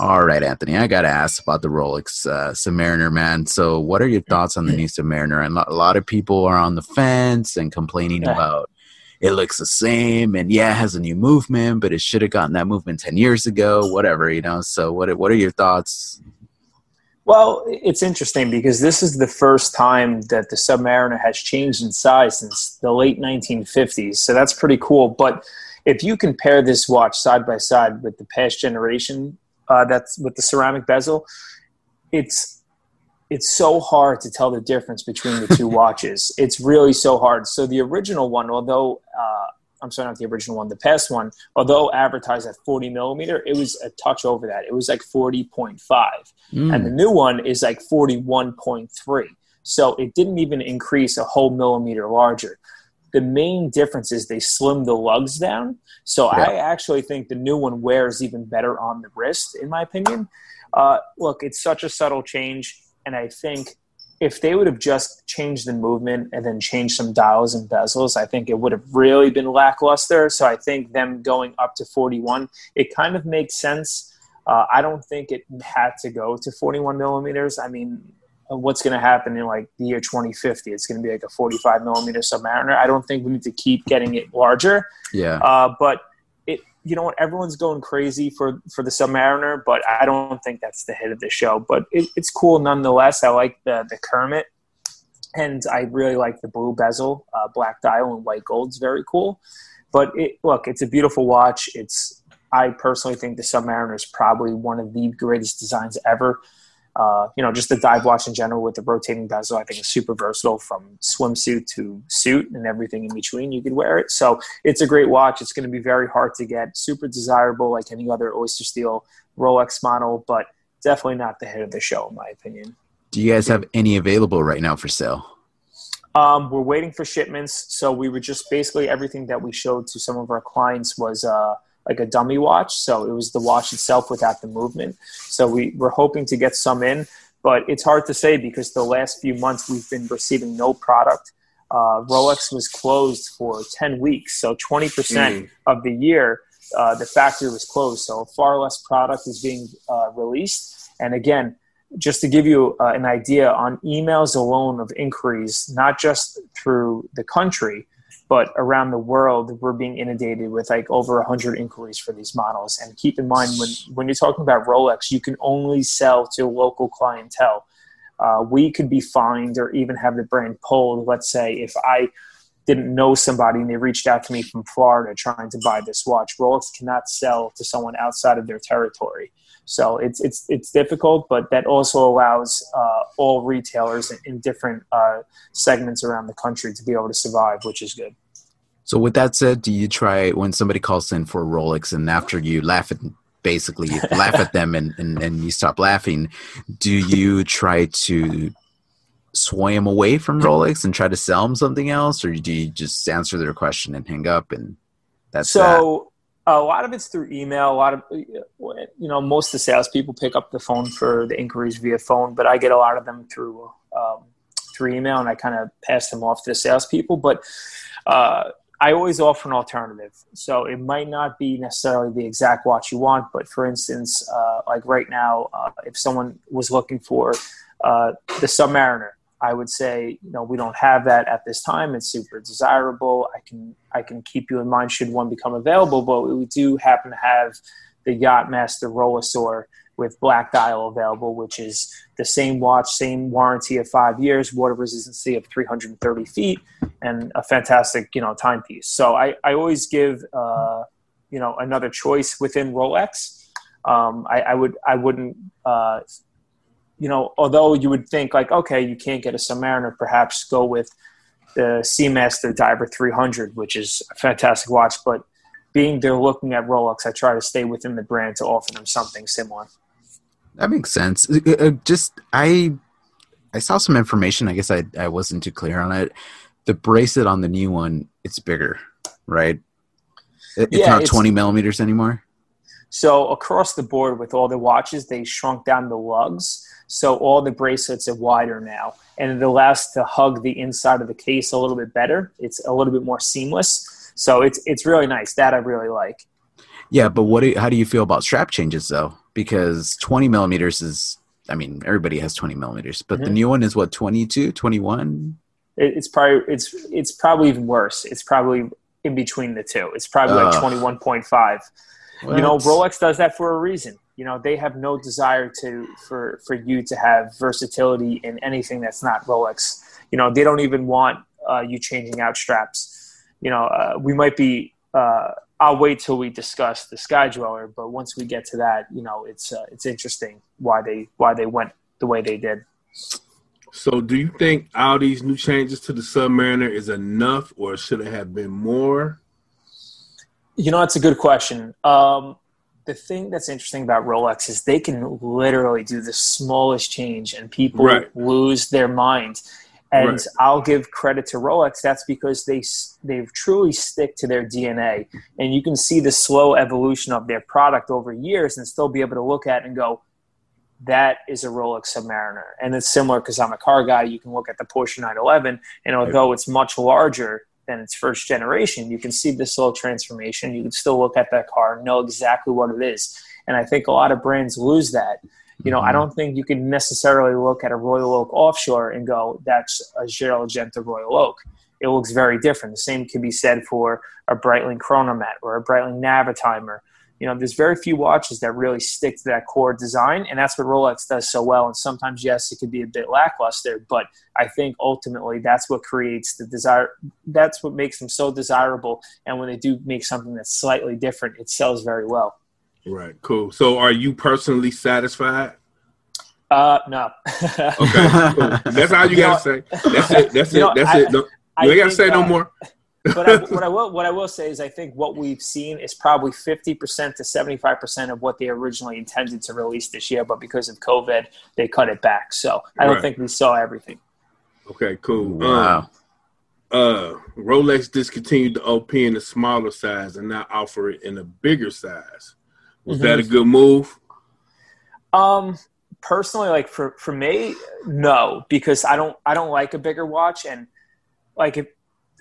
All right, Anthony, I got to ask about the Rolex uh, Submariner, man. So what are your thoughts on the new Submariner? And a lot of people are on the fence and complaining yeah. about it looks the same. And, yeah, it has a new movement, but it should have gotten that movement ten years ago, whatever, you know. So what what are your thoughts? Well, it's interesting because this is the first time that the Submariner has changed in size since the late nineteen fifties. So that's pretty cool. But if you compare this watch side by side with the past generation, Uh, that's with the ceramic bezel, it's it's so hard to tell the difference between the two watches. It's really so hard. So the original one, although uh, I'm sorry, not the original one, the past one, although advertised at forty millimeter, it was a touch over that. It was like forty point five, mm. and the new one is like forty-one point three. So it didn't even increase a whole millimeter larger. The main difference is they slim the lugs down. So yeah. I actually think the new one wears even better on the wrist, in my opinion. Uh, look, it's such a subtle change. And I think if they would have just changed the movement and then changed some dials and bezels, I think it would have really been lackluster. So I think them going up to forty-one, it kind of makes sense. Uh, I don't think it had to go to forty-one millimeters. I mean, what's going to happen in like the year twenty fifty? It's going to be like a forty-five millimeter Submariner. I don't think we need to keep getting it larger. Yeah. Uh, but it, you know what? Everyone's going crazy for, for the Submariner, but I don't think that's the hit of the show. But it, it's cool nonetheless. I like the the Kermit, and I really like the blue bezel, uh, black dial, and white gold's very cool. But it, look, it's a beautiful watch. It's I personally think the Submariner is probably one of the greatest designs ever. Uh, you know, just the dive watch in general with the rotating bezel, I think is super versatile from swimsuit to suit and everything in between. You could wear it. So it's a great watch. It's going to be very hard to get, super desirable like any other Oyster Steel Rolex model, but definitely not the hit of the show, in my opinion. Do you guys have any available right now for sale? Um, we're waiting for shipments. So we were just basically everything that we showed to some of our clients was uh, – like a dummy watch. So it was the watch itself without the movement. So we were hoping to get some in, but it's hard to say because the last few months we've been receiving no product. Uh, Rolex was closed for ten weeks. So twenty percent mm. of the year, uh, the factory was closed. So far less product is being uh, released. And again, just to give you uh, an idea on emails alone of inquiries, not just through the country, but around the world, we're being inundated with like over one hundred inquiries for these models. And keep in mind, when, when you're talking about Rolex, you can only sell to local clientele. Uh, we could be fined or even have the brand pulled. Let's say if I didn't know somebody and they reached out to me from Florida trying to buy this watch, Rolex cannot sell to someone outside of their territory. So it's it's it's difficult, but that also allows uh, all retailers in, in different uh, segments around the country to be able to survive, which is good. So with that said, do you try when somebody calls in for a Rolex and after you laugh at basically you laugh at them and, and, and you stop laughing, do you try to sway them away from Rolex and try to sell them something else, or do you just answer their question and hang up and that's so, that? A lot of it's through email. A lot of, you know, most of the salespeople pick up the phone for the inquiries via phone, but I get a lot of them through um, through email, and I kind of pass them off to the salespeople. But uh, I always offer an alternative. So it might not be necessarily the exact watch you want, but for instance, uh, like right now, uh, if someone was looking for uh, the Submariner, I would say, you know, we don't have that at this time. It's super desirable. I can I can keep you in mind should one become available, but we do happen to have the Yachtmaster Rolesaur with black dial available, which is the same watch, same warranty of five years, water resistancy of three hundred thirty feet, and a fantastic, you know, timepiece. So I, I always give, uh, you know, another choice within Rolex. Um, I, I would I wouldn't. Uh, You know, although you would think like, okay, you can't get a Submariner, perhaps go with the Seamaster Diver three hundred, which is a fantastic watch. But being there looking at Rolex, I try to stay within the brand to offer them something similar. That makes sense. Just I I saw some information. I guess I, I wasn't too clear on it. The bracelet on the new one, it's bigger, right? It's yeah, not it's, twenty millimeters anymore? So across the board with all the watches, they shrunk down the lugs. So all the bracelets are wider now, and it allows to hug the inside of the case a little bit better. It's a little bit more seamless. So it's it's really nice. That I really like. Yeah, but what? Do you, how do you feel about strap changes, though? Because twenty millimeters is, I mean, everybody has twenty millimeters, but mm-hmm. the new one is what, twenty-two, twenty-one? It, it's probably it's it's probably even worse. It's probably in between the two. It's probably uh, like twenty-one point five. Well, you know, it's... Rolex does that for a reason. You know, they have no desire to for, for you to have versatility in anything that's not Rolex. You know, they don't even want uh, you changing out straps. You know, uh, we might be uh, – I'll wait till we discuss the Sky Dweller, but once we get to that, you know, it's uh, it's interesting why they why they went the way they did. So do you think all these new changes to the Submariner is enough, or should it have been more? You know, that's a good question. Um The thing that's interesting about Rolex is they can literally do the smallest change and people right. lose their mind. And right. I'll give credit to Rolex. That's because they they truly stick to their D N A. And you can see the slow evolution of their product over years and still be able to look at and go, that is a Rolex Submariner. And it's similar because I'm a car guy. You can look at the Porsche nine eleven, and although it's much larger than its first generation, you can see the slow transformation. You can still look at that car and know exactly what it is. And I think a lot of brands lose that. You know, I don't think you can necessarily look at a Royal Oak Offshore and go, that's a Gerald Genta Royal Oak. It looks very different. The same can be said for a Breitling Chronomat or a Breitling Navitimer. You know, there's very few watches that really stick to that core design, and that's what Rolex does so well. And sometimes, yes, it can be a bit lackluster, but I think ultimately that's what creates the desire. That's what makes them so desirable. And when they do make something that's slightly different, it sells very well. Right. Cool. So are you personally satisfied? Uh, no. Okay. Cool. That's all you, you got to say. That's it. That's it. Know, that's I, it. No, you ain't got to say uh, no more. But I, what I will what I will say is I think what we've seen is probably fifty percent to seventy-five percent of what they originally intended to release this year. But because of COVID, they cut it back. So I don't right. think we saw everything. Okay, cool. Wow. Um, uh, Rolex discontinued the O P in the smaller size and now offer it in a bigger size. Was that a good move? Um, personally, like for, for me, no, because I don't I don't like a bigger watch. And like, if,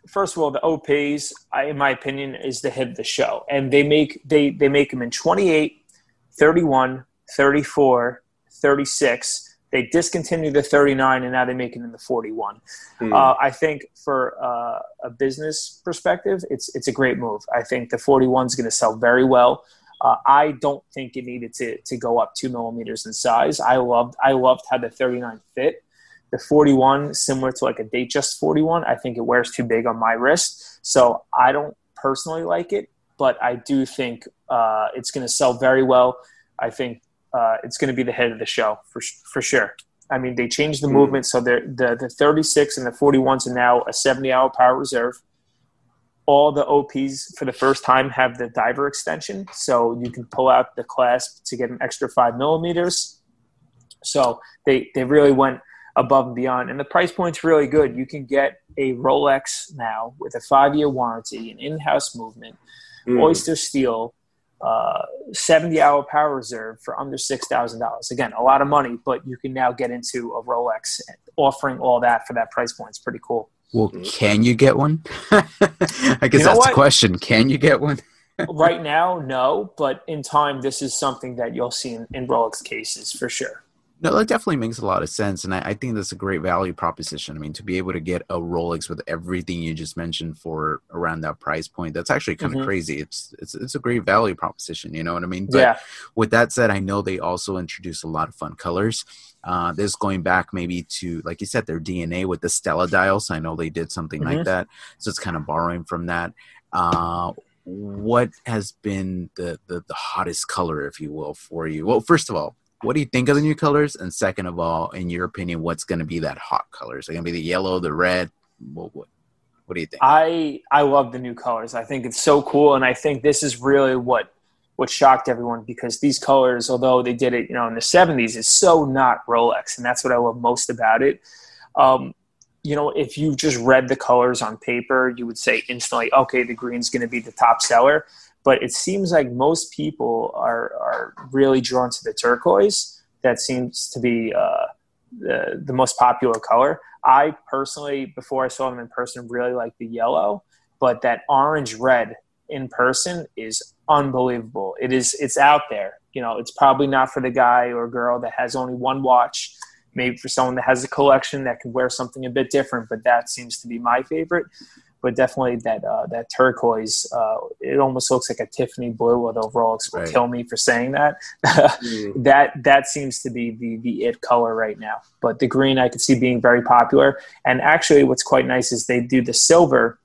first of all, the O Ps, I, in my opinion, is the hit of the show, and they make they they make them in twenty-eight, thirty-one, thirty-four, thirty-six. They discontinued the thirty-nine, and now they make it in the forty-one. Mm. Uh, I think for uh, a business perspective, it's it's a great move. I think the forty-one is going to sell very well. Uh, I don't think it needed to to go up two millimeters in size. I loved I loved how the thirty-nine fit. The forty-one, similar to like a Datejust forty-one, I think it wears too big on my wrist. So I don't personally like it, but I do think uh, it's going to sell very well. I think uh, it's going to be the head of the show for for sure. I mean, they changed the mm. movement, so the the thirty-six and the forty-ones are now a seventy-hour power reserve. All the O Ps for the first time have the diver extension, so you can pull out the clasp to get an extra five millimeters. So they, they really went above and beyond. And the price point's really good. You can get a Rolex now with a five-year warranty, an in-house movement, mm. oyster steel, uh, seventy-hour power reserve for under six thousand dollars. Again, a lot of money, but you can now get into a Rolex. Offering all that for that price point is pretty cool. Well, can you get one? I guess you know that's what? the question. Can you get one? Right now, no. But in time, this is something that you'll see in, in Rolex cases for sure. No, that definitely makes a lot of sense. And I, I think that's a great value proposition. I mean, to be able to get a Rolex with everything you just mentioned for around that price point, that's actually kind mm-hmm. of crazy. It's, it's it's a great value proposition. You know what I mean? But yeah. With that said, I know they also introduced a lot of fun colors. Uh, this going back maybe to, like you said, their D N A with the Stella dials. I know they did something mm-hmm. like that. So it's kind of borrowing from that. Uh, what has been the, the, the hottest color, if you will, for you? Well, first of all, what do you think of the new colors? And second of all, in your opinion, what's going to be that hot color? Is it going to be the yellow, the red? What, what, what do you think? I, I love the new colors. I think it's so cool. And I think this is really what, what shocked everyone, because these colors, although they did it, you know, in the seventies, is so not Rolex. And that's what I love most about it. Um, you know, if you just read the colors on paper, you would say instantly, okay, the green's going to be the top seller. But it seems like most people are, are really drawn to the turquoise. That seems to be uh, the, the most popular color. I personally, before I saw them in person, really liked the yellow. But that orange-red in person is unbelievable. It is, it's out there. You know, it's probably not for the guy or girl that has only one watch. Maybe for someone that has a collection that can wear something a bit different. But that seems to be my favorite. But definitely that uh, that turquoise, uh, it almost looks like a Tiffany blue, although Rolex will right. kill me for saying that. mm. That that seems to be the, the it color right now. But the green I could see being very popular. And actually what's quite nice is they do the silver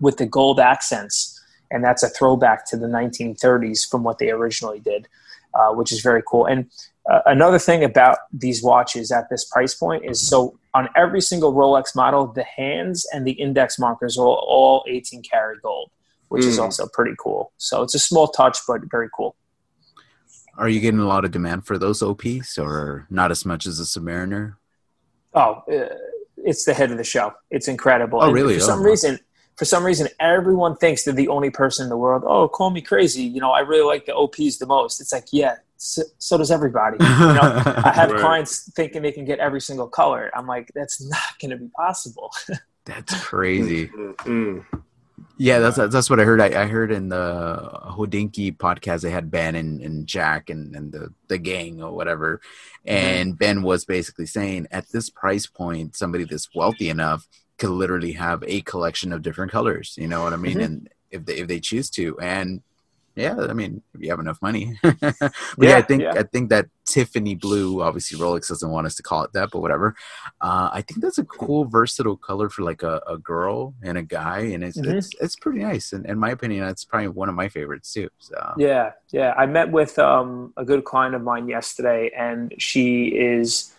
with the gold accents, and that's a throwback to the nineteen thirties from what they originally did, uh, which is very cool. And uh, another thing about these watches at this price point is so on every single Rolex model, the hands and the index markers are all eighteen karat gold, which mm. is also pretty cool. So it's a small touch, but very cool. Are you getting a lot of demand for those O Ps, or not as much as the Submariner? Oh, uh, it's the hit of the show. It's incredible. Oh, and really? For oh, some wow. reason, for some reason, everyone thinks they're the only person in the world. Oh, call me crazy. You know, I really like the O Ps the most. It's like, yeah, so, so does everybody. You know, I have right. clients thinking they can get every single color. I'm like, that's not going to be possible. That's crazy. Mm-hmm. Yeah, that's that's what I heard. I, I heard in the Hodinkee podcast they had Ben and, and Jack and, and the, the gang or whatever. And mm-hmm. Ben was basically saying at this price point, somebody that's wealthy enough could literally have a collection of different colors. You know what I mean? Mm-hmm. And if they if they choose to. And yeah, I mean, if you have enough money. But yeah, yeah, I think yeah. I think that Tiffany blue, obviously Rolex doesn't want us to call it that, but whatever. Uh, I think that's a cool, versatile color for like a, a girl and a guy, and it's mm-hmm. it's, it's pretty nice. And in my opinion, that's probably one of my favorites too. So yeah, yeah. I met with um, a good client of mine yesterday, and she is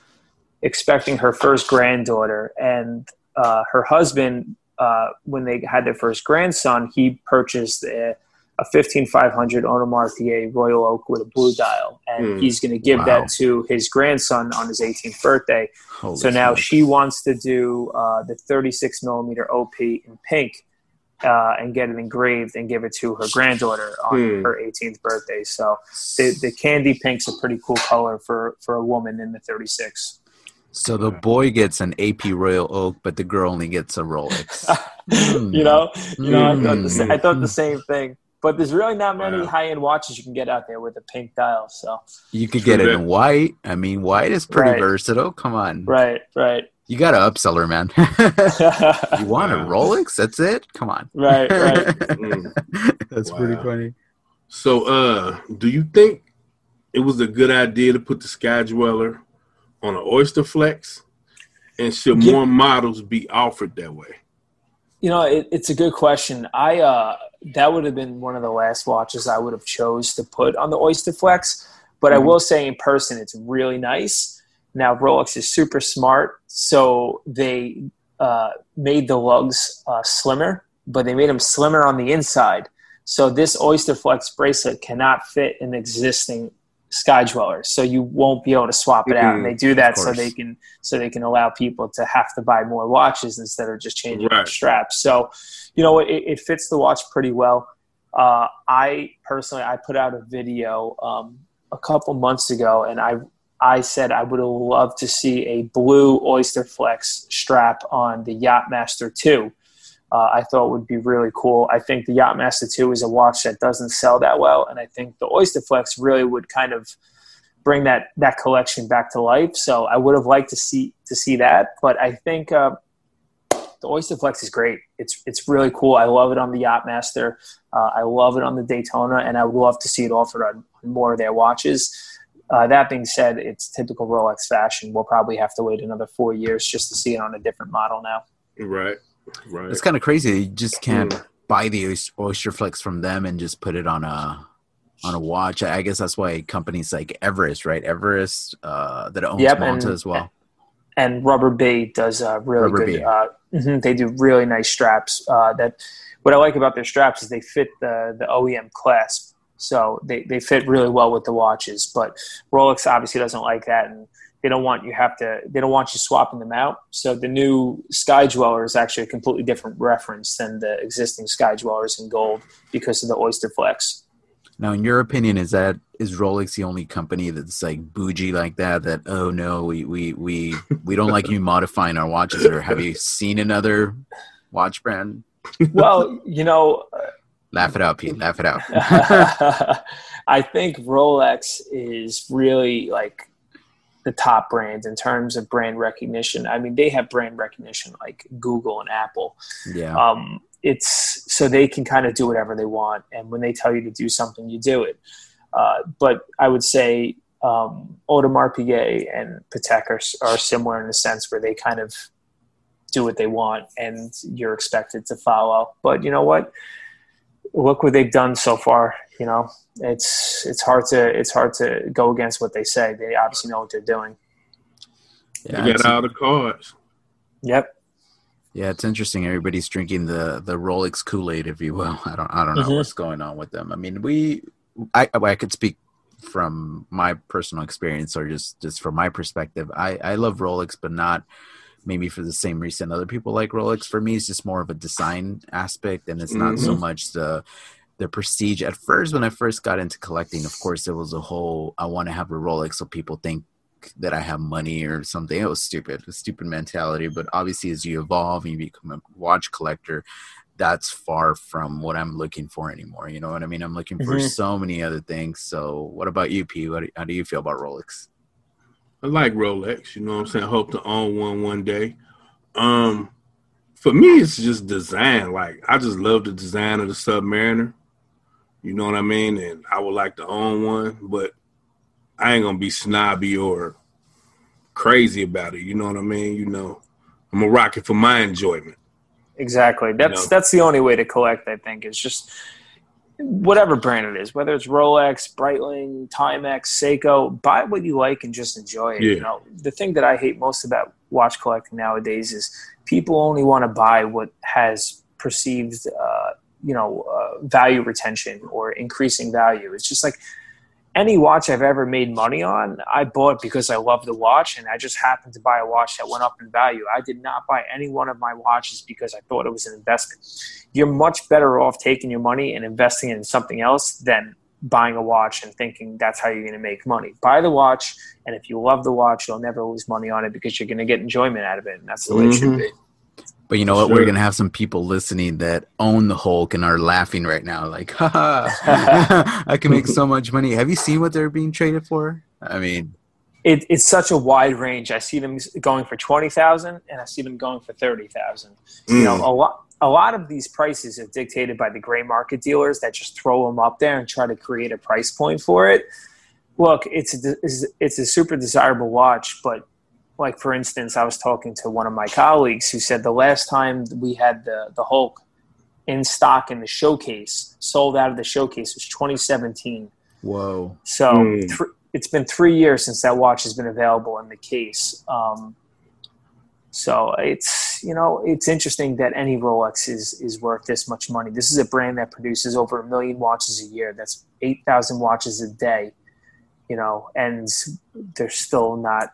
expecting her first granddaughter, and uh, her husband, uh, when they had their first grandson, he purchased a a fifteen five hundred Audemars Piguet Royal Oak with a blue dial. And mm, he's going to give wow. that to his grandson on his eighteenth birthday. Holy so now God. She wants to do uh, the thirty-six millimeter O P in pink uh, and get it engraved and give it to her granddaughter on mm. her eighteenth birthday. So the, the candy pink's a pretty cool color for, for a woman in the thirty-six. So the boy gets an A P Royal Oak, but the girl only gets a Rolex. mm. You know, you know, I thought the, I thought the same thing. But there's really not many yeah. high-end watches you can get out there with a pink dial. So you could get it in white. I mean, white is pretty right. versatile. Come on. Right, right. You got to upsell her, man. You want yeah. a Rolex? That's it? Come on. Right, right. Mm. That's wow. pretty funny. So uh, do you think it was a good idea to put the Sky Dweller on an Oyster Flex? And should yeah. more models be offered that way? You know, it, it's a good question. I uh, that would have been one of the last watches I would have chose to put on the Oyster Flex. But mm-hmm. I will say in person, it's really nice. Now, Rolex is super smart. So they uh, made the lugs uh, slimmer, but they made them slimmer on the inside. So this Oyster Flex bracelet cannot fit an existing Sky Dweller. So you won't be able to swap it out. Mm-hmm. And they do that so they can so they can allow people to have to buy more watches instead of just changing right. the straps. So, you know, it, it fits the watch pretty well. Uh, I personally, I put out a video um, a couple months ago, and I I said I would have loved to see a blue Oyster Flex strap on the Yachtmaster two. Uh, I thought would be really cool. I think the Yachtmaster two is a watch that doesn't sell that well, and I think the Oyster Flex really would kind of bring that that collection back to life. So I would have liked to see to see that, but I think uh, the Oyster Flex is great. It's it's really cool. I love it on the Yachtmaster. Uh, I love it on the Daytona, and I would love to see it offered on more of their watches. Uh, that being said, it's typical Rolex fashion. We'll probably have to wait another four years just to see it on a different model now. Right. Right. It's kind of crazy. You just can't mm. buy the Oyster Flex from them and just put it on a on a watch. I guess that's why companies like Everest, right? Everest uh, that owns yep, Monta and, as well. And Rubber B does uh, really Rubber good. Uh, mm-hmm, they do really nice straps. Uh, that what I like about their straps is they fit the the O E M clasp, so they they fit really well with the watches. But Rolex obviously doesn't like that, and They don't want you have to. They don't want you swapping them out. So the new Sky Dweller is actually a completely different reference than the existing Sky Dwellers in gold because of the Oyster Flex. Now, in your opinion, is that is Rolex the only company that's like bougie like that? That oh no, we we we, we don't like you modifying our watches. Or have you seen another watch brand? Well, you know, laugh it out, Pete. Laugh it out. I think Rolex is really like the top brands in terms of brand recognition. I mean, they have brand recognition like Google and Apple. Yeah. Um, it's so they can kind of do whatever they want. And when they tell you to do something, you do it. Uh, but I would say um, Audemars Piguet and Patek are, are similar in the sense where they kind of do what they want and you're expected to follow. But you know what? Look what they've done so far. You know, it's it's hard to it's hard to go against what they say. They obviously know what they're doing. Yeah, they got all the cards. Yep. Yeah, it's interesting. Everybody's drinking the the Rolex Kool-Aid, if you will. I don't I don't know mm-hmm. what's going on with them. I mean, we I I could speak from my personal experience or just just from my perspective. I I love Rolex, but not maybe for the same reason other people like Rolex. For me, it's just more of a design aspect, and it's not mm-hmm. so much the the prestige. At first, when I first got into collecting, of course, there was a whole, I want to have a Rolex so people think that I have money or something. It was stupid, a stupid mentality. But obviously, as you evolve and you become a watch collector, that's far from what I'm looking for anymore. You know what I mean? I'm looking for mm-hmm. so many other things. So what about you, P? What, how do you feel about Rolex? I like Rolex. You know what I'm saying? I hope to own one one day. Um, for me, it's just design. Like, I just love the design of the Submariner. You know what I mean? And I would like to own one, but I ain't going to be snobby or crazy about it. You know what I mean? You know, I'm going to rock it for my enjoyment. Exactly. That's, you know? That's the only way to collect, I think, is just whatever brand it is, whether it's Rolex, Breitling, Timex, Seiko, buy what you like and just enjoy it. Yeah. You know, the thing that I hate most about watch collecting nowadays is people only want to buy what has perceived uh, you know, uh, value retention or increasing value. It's just like any watch I've ever made money on, I bought because I love the watch, and I just happened to buy a watch that went up in value. I did not buy any one of my watches because I thought it was an investment. You're much better off taking your money and investing it in something else than buying a watch and thinking that's how you're going to make money. Buy the watch, and if you love the watch, you'll never lose money on it because you're going to get enjoyment out of it, and that's the way mm-hmm. it should be. But you know what? Sure. We're going to have some people listening that own the Hulk and are laughing right now. Like, haha, I can make so much money. Have you seen what they're being traded for? I mean, it, it's such a wide range. I see them going for twenty thousand dollars and I see them going for thirty thousand dollars. Mm. You know, a lot, a lot of these prices are dictated by the gray market dealers that just throw them up there and try to create a price point for it. Look, it's a, it's a super desirable watch, but like, for instance, I was talking to one of my colleagues who said the last time we had the, the Hulk in stock in the showcase, sold out of the showcase, was twenty seventeen. Whoa. So mm. th- it's been three years since that watch has been available in the case. Um, so it's, you know, it's interesting that any Rolex is, is worth this much money. This is a brand that produces over a million watches a year. That's eight thousand watches a day, you know, and they're still not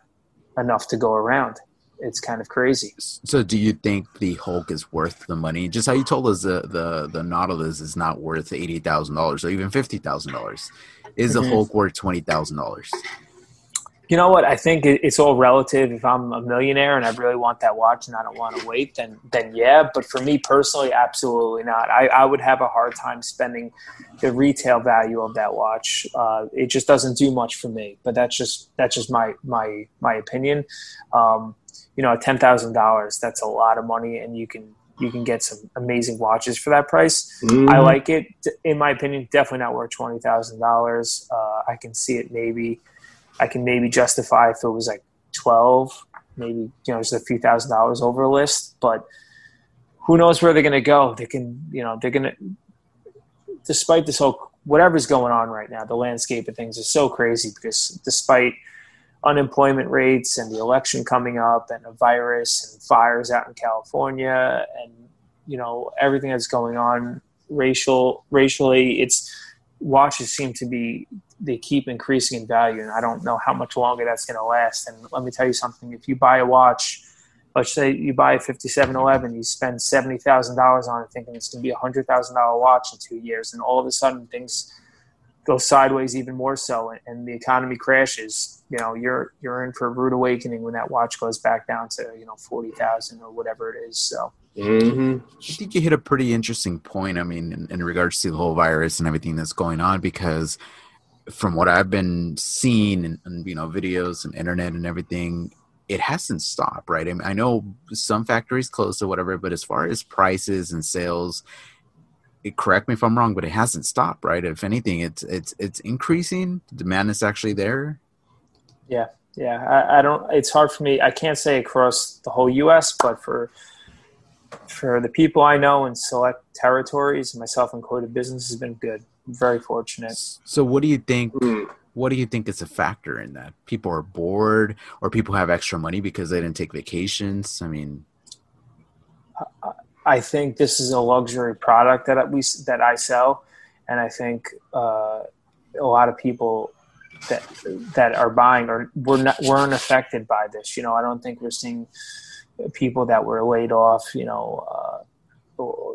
enough to go around. It's kind of crazy. So do you think the Hulk is worth the money? Just how you told us the the, the Nautilus is not worth eighty thousand dollars or even fifty thousand dollars. Is mm-hmm. the Hulk worth twenty thousand dollars? You know what? I think it, it's all relative. If I'm a millionaire and I really want that watch and I don't want to wait, then then yeah. But for me personally, absolutely not. I, I would have a hard time spending the retail value of that watch. Uh, it just doesn't do much for me. But that's just that's just my my my opinion. Um, you know, ten thousand dollars, that's a lot of money, and you can you can get some amazing watches for that price. Mm. I like it. In my opinion, definitely not worth twenty thousand dollars. Uh, I can see it maybe. I can maybe justify if it was like twelve, maybe, you know, just a few thousand dollars over a list, but who knows where they're going to go. They can, you know, they're going to, despite this whole, whatever's going on right now, the landscape of things is so crazy because despite unemployment rates and the election coming up and a virus and fires out in California and, you know, everything that's going on racial, racially, it's, watches seem to be, they keep increasing in value, and I don't know how much longer that's going to last. And let me tell you something, if you buy a watch, let's say you buy a fifty-seven eleven, you spend seventy thousand dollars on it thinking it's going to be a one hundred thousand dollars watch in two years, and all of a sudden things go sideways even more so, and, and the economy crashes, you know, you're you're in for a rude awakening when that watch goes back down to, you know, forty thousand dollars or whatever it is, so. Mm-hmm. I think you hit a pretty interesting point, I mean, in, in regards to the whole virus and everything that's going on, because from what I've been seeing and, and you know, videos and internet and everything, it hasn't stopped, right? I mean, I know some factories closed or whatever, but as far as prices and sales, it, correct me if I'm wrong, but it hasn't stopped, right? If anything, it's it's it's increasing. Demand is actually there. Yeah, yeah. I, I don't. It's hard for me. I can't say across the whole U S, but for for the people I know in select territories, myself included, business has been good. I'm very fortunate. So what do you think what do you think is a factor in that? People are bored, or people have extra money because they didn't take vacations? I mean, I think this is a luxury product that we that I sell, and I think uh, a lot of people that that are buying or we're not weren't affected by this. You know, I don't think we're seeing people that were laid off, you know, uh,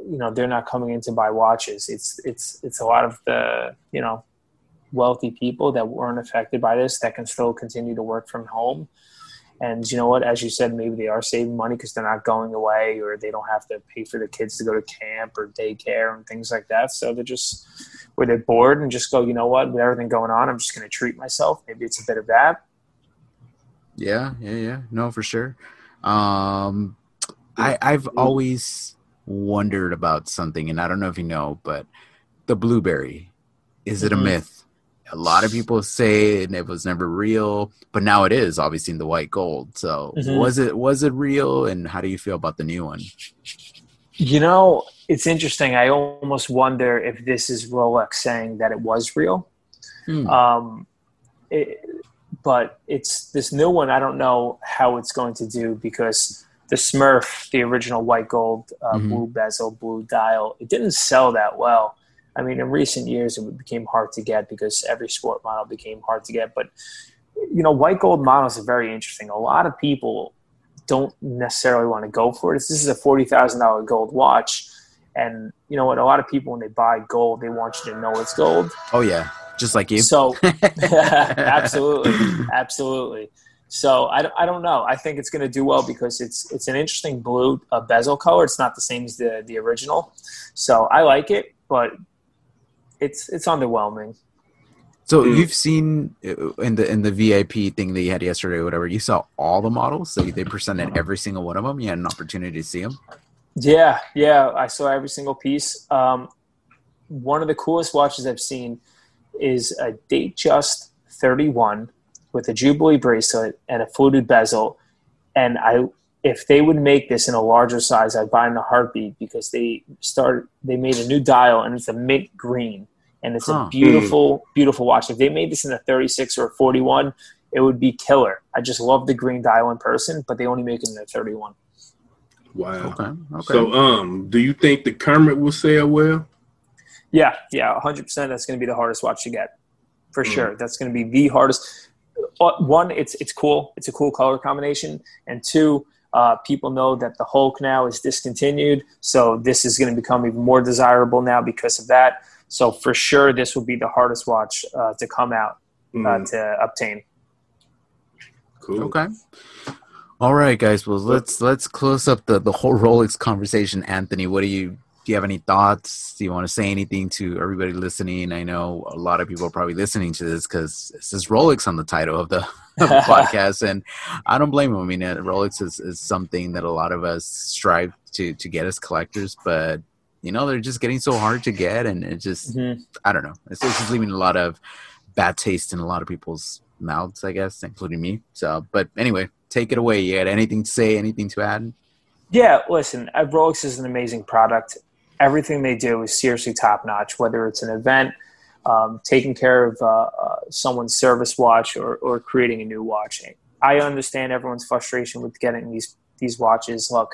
you know, they're not coming in to buy watches. It's, it's, it's a lot of the, you know, wealthy people that weren't affected by this that can still continue to work from home. And you know what, as you said, maybe they are saving money because they're not going away, or they don't have to pay for the kids to go to camp or daycare and things like that. So they're just, where they're bored and just go, you know what, with everything going on, I'm just going to treat myself. Maybe it's a bit of that. Yeah. Yeah. Yeah. No, for sure. Um, I, I've always wondered about something, and I don't know if you know, but the blueberry, is it a myth? A lot of people say it was never real, but now it is, obviously, in the white gold. So mm-hmm. was it was it real, and how do you feel about the new one? You know, it's interesting. I almost wonder if this is Rolex saying that it was real. Mm. Um, it, but it's this new one, I don't know how it's going to do, because the Smurf, the original white gold, uh, mm-hmm. blue bezel, blue dial, it didn't sell that well. I mean, in recent years, it became hard to get because every sport model became hard to get. But, you know, white gold models are very interesting. A lot of people don't necessarily want to go for it. This is a forty thousand dollars gold watch. And, you know what, a lot of people, when they buy gold, they want you to know it's gold. Oh, yeah. Just like you. So, absolutely. Absolutely. So, I, I don't know. I think it's going to do well because it's it's an interesting blue uh, bezel color. It's not the same as the, the original. So, I like it, but It's it's underwhelming. So mm. you've seen in the in the V I P thing that you had yesterday or whatever, you saw all the models? So they presented every single one of them? You had an opportunity to see them? Yeah, yeah. I saw every single piece. Um, one of the coolest watches I've seen is a Datejust thirty-one with a Jubilee bracelet and a fluted bezel. And I if they would make this in a larger size, I'd buy it in a heartbeat, because they started, they made a new dial, and it's a mint green, and it's huh. a beautiful, beautiful watch. If they made this in a thirty-six or a forty-one, it would be killer. I just love the green dial in person, but they only make it in a thirty-one. Wow. Okay. Okay. So, um, do you think the Kermit will sell well? Yeah. Yeah. A hundred percent. That's going to be the hardest watch to get, for mm. sure. That's going to be the hardest. One, it's, it's cool. It's a cool color combination. And two, Uh, people know that the Hulk now is discontinued, so this is going to become even more desirable now because of that. So for sure, this will be the hardest watch uh, to come out uh, mm. to obtain. Cool. Okay. All right, guys. Well, let's let's close up the, the whole Rolex conversation. Anthony, what do you do? You have any thoughts? Do you want to say anything to everybody listening? I know a lot of people are probably listening to this because it says Rolex on the title of the podcast, and I don't blame him. I mean, Rolex is, is something that a lot of us strive to to get as collectors, but you know, they're just getting so hard to get, and it just mm-hmm. I don't know, it's, it's just leaving a lot of bad taste in a lot of people's mouths, I guess, including me. So, but anyway, take it away. You had anything to say, anything to add? Yeah, listen, Rolex is an amazing product. Everything they do is seriously top notch, whether it's an event, Um, taking care of uh, uh, someone's service watch, or, or creating a new watch. I understand everyone's frustration with getting these these watches. Look,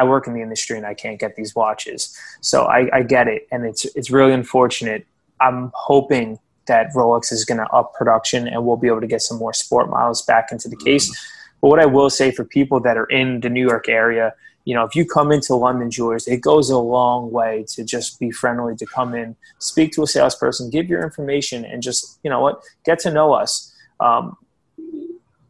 I work in the industry and I can't get these watches, so I, I get it, and it's it's really unfortunate. I'm hoping that Rolex is going to up production and we'll be able to get some more sport models back into the case. Mm-hmm. But what I will say for people that are in the New York area, you know, if you come into London Jewelers, it goes a long way to just be friendly, to come in, speak to a salesperson, give your information, and just, you know what, get to know us. Um,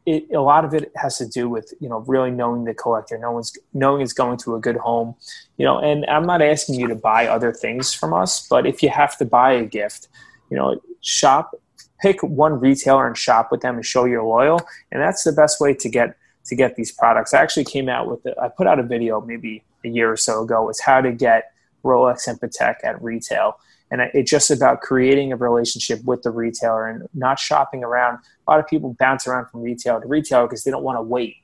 it, a lot of it has to do with, you know, really knowing the collector, no one's, knowing it's going to a good home, you know, and I'm not asking you to buy other things from us, but if you have to buy a gift, you know, shop, pick one retailer and shop with them and show you're loyal. And that's the best way to get to get these products. I actually came out with, the, I put out a video maybe a year or so ago. It's how to get Rolex and Patek at retail. And it's just about creating a relationship with the retailer and not shopping around. A lot of people bounce around from retail to retail because they don't want to wait.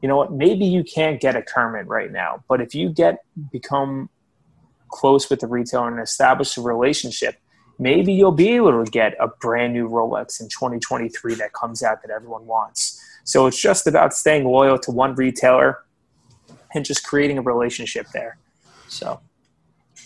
You know what? Maybe you can't get a Kermit right now, but if you get, become close with the retailer and establish a relationship, maybe you'll be able to get a brand new Rolex in twenty twenty-three that comes out that everyone wants. So it's just about staying loyal to one retailer and just creating a relationship there. So,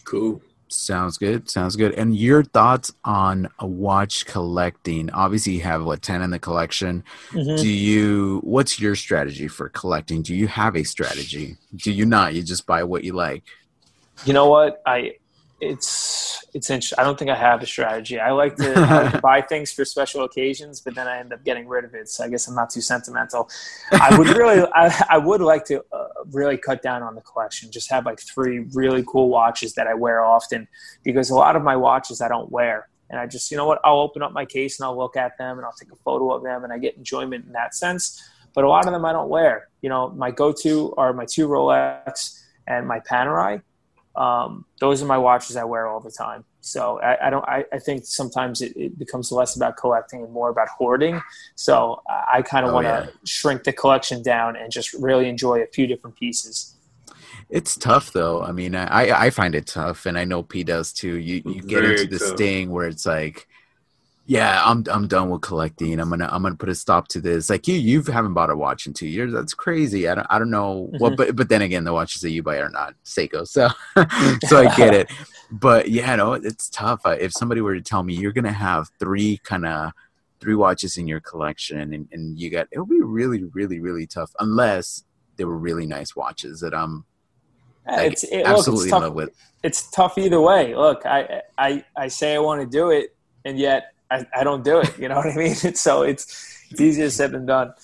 cool. Sounds good. Sounds good. And your thoughts on a watch collecting? Obviously, you have what, ten in the collection. Mm-hmm. Do you? What's your strategy for collecting? Do you have a strategy? Do you not? You just buy what you like. You know what? I it's it's interesting. I don't think I have a strategy. I like to, I like to buy things for special occasions, but then I end up getting rid of it. So I guess I'm not too sentimental. I would really, I, I would like to. Uh, really cut down on the collection, just have like three really cool watches that I wear often, because a lot of my watches I don't wear, and I just, you know what, I'll open up my case and I'll look at them and I'll take a photo of them and I get enjoyment in that sense. But a lot of them I don't wear. You know, my go-to are my two Rolex and my Panerai. Um, those are my watches I wear all the time. So I, I don't, I, I think sometimes it, it becomes less about collecting and more about hoarding. So I, I kind of oh, want to yeah. shrink the collection down and just really enjoy a few different pieces. It's tough though. I mean, I, I find it tough, and I know P does too. You, you get Very into this tough. thing where it's like, yeah, I'm, I'm done with collecting. I'm going to, I'm going to put a stop to this. Like you, you haven't bought a watch in two years. That's crazy. I don't, I don't know what, mm-hmm. but, but then again, the watches that you buy are not Seiko. So, so I get it. But yeah, no, it's tough. If somebody were to tell me you're going to have three kind of three watches in your collection, and, and you got, it would be really, really, really tough, unless they were really nice watches that I'm like, it's, it, absolutely look, it's in love with. It's tough either way. Look, I, I, I say I want to do it, and yet I, I don't do it. You know what I mean? So it's, it's easier said than done.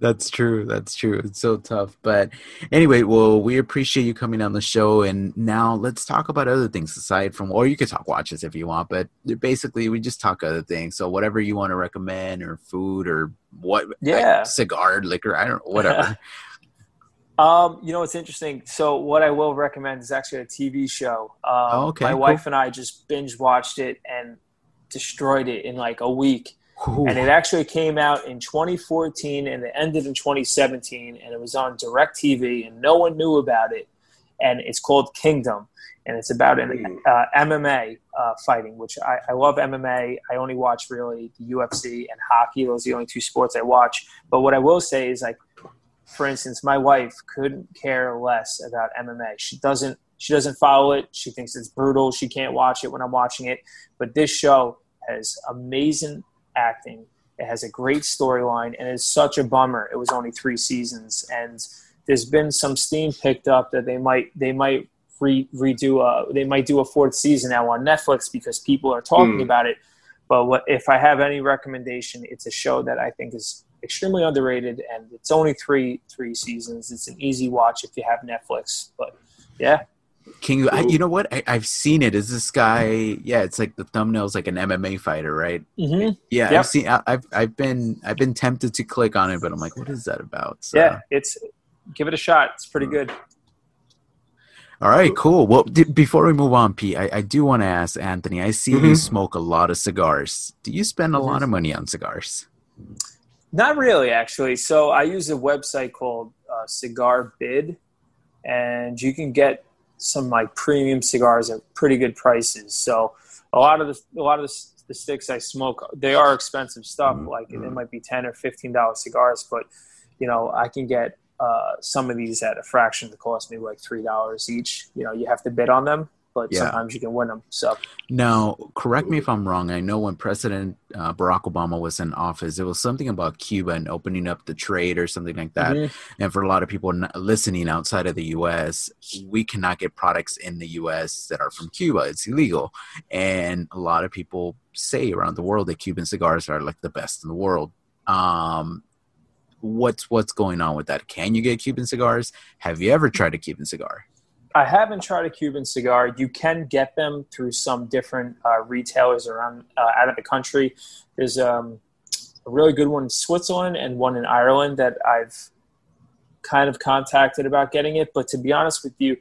That's true. That's true. It's so tough. But anyway, well, we appreciate you coming on the show. And now let's talk about other things aside from, or you could talk watches if you want, but basically we just talk other things. So whatever you want to recommend, or food, or what, yeah, like cigar, liquor, I don't know, whatever. Um, you know, it's interesting. So what I will recommend is actually a T V show. Um, oh, okay, my cool. wife and I just binge watched it and destroyed it in like a week. Ooh. And it actually came out in twenty fourteen and it ended in twenty seventeen, and it was on DirecTV and no one knew about it. And it's called Kingdom, and it's about an uh, M M A uh, fighting, which I, I love M M A. I only watch really the U F C and hockey. Those are the only two sports I watch. But what I will say is, like, for instance, my wife couldn't care less about M M A. She doesn't, she doesn't follow it. She thinks it's brutal. She can't watch it when I'm watching it. But this show has amazing acting. It has a great storyline, and it's such a bummer it was only three seasons. And there's been some steam picked up that they might they might re- redo a they might do a fourth season now on Netflix because people are talking mm. about it. But what, if I have any recommendation, it's a show that I think is extremely underrated, and it's only three three seasons. It's an easy watch if you have Netflix. But yeah. Can you, I, you know what? I, I've seen it. Is this guy? Yeah, it's like the thumbnail's like an M M A fighter, right? Mm-hmm. Yeah, yep. I've seen. I, I've I've been I've been tempted to click on it, but I'm like, what is that about? So. Yeah, it's give it a shot. It's pretty good. All right, cool. Well, d- before we move on, Pete, I, I do want to ask Anthony. I see mm-hmm. you smoke a lot of cigars. Do you spend a mm-hmm. lot of money on cigars? Not really, actually. So I use a website called uh, Cigar Bid, and you can get some of my premium cigars at pretty good prices. So a lot of the a lot of the, the sticks I smoke, they are expensive stuff. Like it, it might be ten or fifteen dollar cigars, but you know I can get uh, some of these at a fraction that cost me like three dollars each. You know, you have to bid on them, but yeah. sometimes you can win them. So now, correct me if I'm wrong. I know when President uh, Barack Obama was in office, it was something about Cuba and opening up the trade or something like that. Mm-hmm. And for a lot of people listening outside of the U S, we cannot get products in the U S that are from Cuba. It's illegal. And a lot of people say around the world that Cuban cigars are like the best in the world. Um, what's, what's going on with that? Can you get Cuban cigars? Have you ever tried a Cuban cigar? I haven't tried a Cuban cigar. You can get them through some different uh, retailers around uh, out of the country. There's um, a really good one in Switzerland and one in Ireland that I've kind of contacted about getting it. But to be honest with you,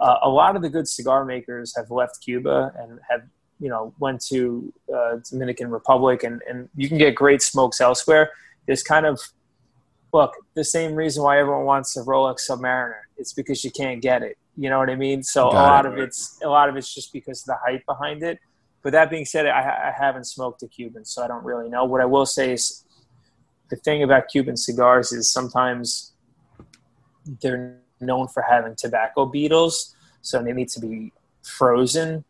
uh, a lot of the good cigar makers have left Cuba and have, you know, went to uh, Dominican Republic, and, and you can get great smokes elsewhere. There's kind of Look, the same reason why everyone wants a Rolex Submariner, it's because you can't get it. You know what I mean? So Got a lot it, of right. it's a lot of it's just because of the hype behind it. But that being said, I, I haven't smoked a Cuban, so I don't really know. What I will say is, the thing about Cuban cigars is sometimes they're known for having tobacco beetles, so they need to be frozen.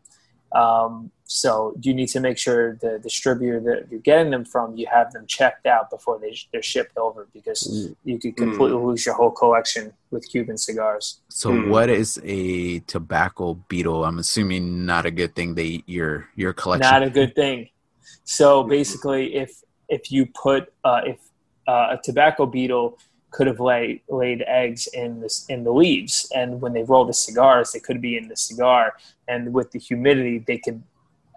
Um, so you need to make sure the distributor that you're getting them from, you have them checked out before they sh- they're shipped over, because mm. you could completely mm. lose your whole collection with Cuban cigars. So mm. what is a tobacco beetle? I'm assuming not a good thing they eat your, your collection. Not a good thing. So basically if, if you put, uh, if uh, a tobacco beetle could have laid, laid eggs in the, in the leaves. And when they roll the cigars, they could be in the cigar. And with the humidity, they can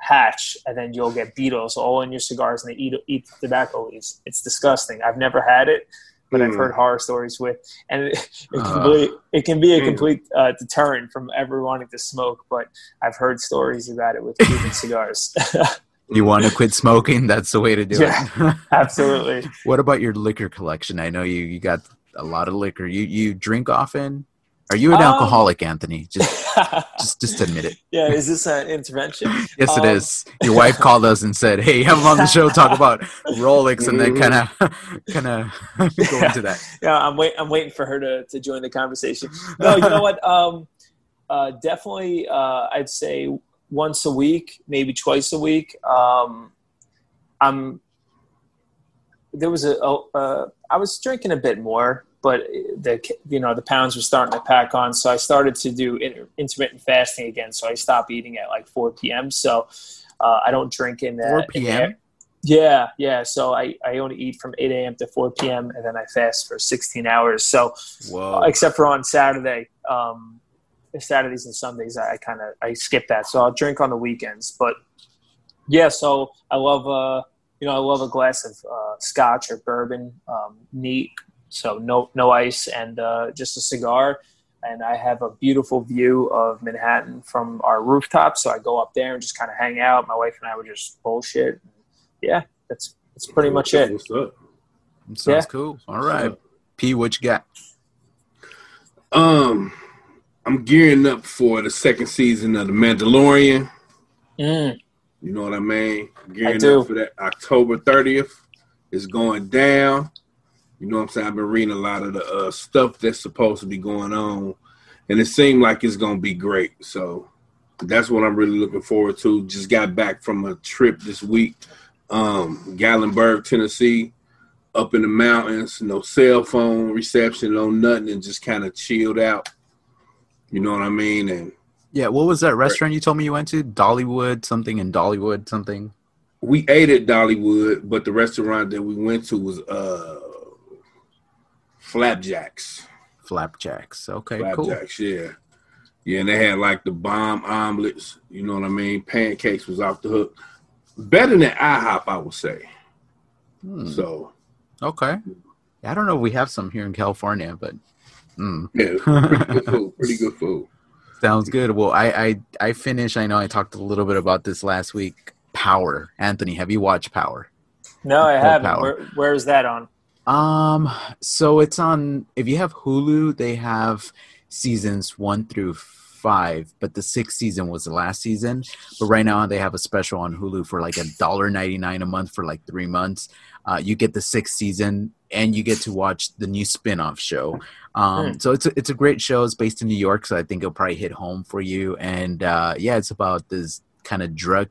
hatch, and then you'll get beetles all in your cigars, and they eat eat the tobacco leaves. It's disgusting. I've never had it, but mm. I've heard horror stories with, and it, it, uh, can, be, it can be a complete uh, deterrent from ever wanting to smoke, but I've heard stories about it with Cuban cigars. You want to quit smoking? That's the way to do yeah, it. Absolutely. What about your liquor collection? I know you, you got a lot of liquor. You you drink often? Are you an um, alcoholic, Anthony? Just, just just admit it. Yeah, is this an intervention? Yes, um, it is. Your wife called us and said, "Hey, I'm on the show. Talk about Rolex," and then kind of kind of go yeah, into that. Yeah, I'm wait. I'm waiting for her to, to join the conversation. No, you know what? Um, uh, definitely, uh, I'd say. Once a week, maybe twice a week. Um, I'm there was a, a uh, I was drinking a bit more, but the you know the pounds were starting to pack on, so I started to do inter- intermittent fasting again. So I stopped eating at like four p.m. So uh, I don't drink in that. four p.m. Yeah, yeah. So I, I only eat from eight a.m. to four p.m. and then I fast for sixteen hours. So Whoa. Uh, except for on Saturday. Um, Saturdays and Sundays, I kind of I skip that, so I'll drink on the weekends. But yeah, so I love uh you know I love a glass of uh, scotch or bourbon, um, neat, so no no ice, and uh, just a cigar. And I have a beautiful view of Manhattan from our rooftop, so I go up there and just kind of hang out. My wife and I would just bullshit. Yeah, that's that's pretty much it. What's up? Sounds yeah. cool. All right, P, what you got? Um. I'm gearing up for the second season of The Mandalorian. Mm. You know what I mean? I'm gearing I do. up for that. October thirtieth is going down. You know what I'm saying? I've been reading a lot of the uh, stuff that's supposed to be going on, and it seemed like it's going to be great. So that's what I'm really looking forward to. Just got back from a trip this week, um, Gatlinburg, Tennessee, up in the mountains, no cell phone reception, no nothing, and just kind of chilled out. You know what I mean? And yeah, what was that restaurant you told me you went to? Dollywood something and Dollywood something? We ate at Dollywood, but the restaurant that we went to was uh, Flapjacks. Flapjacks. Okay, Flapjacks, cool. Flapjacks, yeah. Yeah, and they had like the bomb omelets. You know what I mean? Pancakes was off the hook. Better than IHOP, I would say. Hmm. So. Okay. I don't know if we have some here in California, but. Mm. Yeah, pretty good food. Pretty good food. Sounds good. Well, I, I I finish. I know I talked a little bit about this last week. Power. Anthony, have you watched Power? No, I haven't. Where, where is that on? Um, so it's on. If you have Hulu, they have seasons one through five, but the sixth season was the last season. But right now they have a special on Hulu for like a dollar ninety nine a month for like three months. Uh, you get the sixth season. And you get to watch the new spin-off show. Um, mm. So it's a, it's a great show. It's based in New York, so I think it'll probably hit home for you. And, uh, yeah, it's about this kind of drug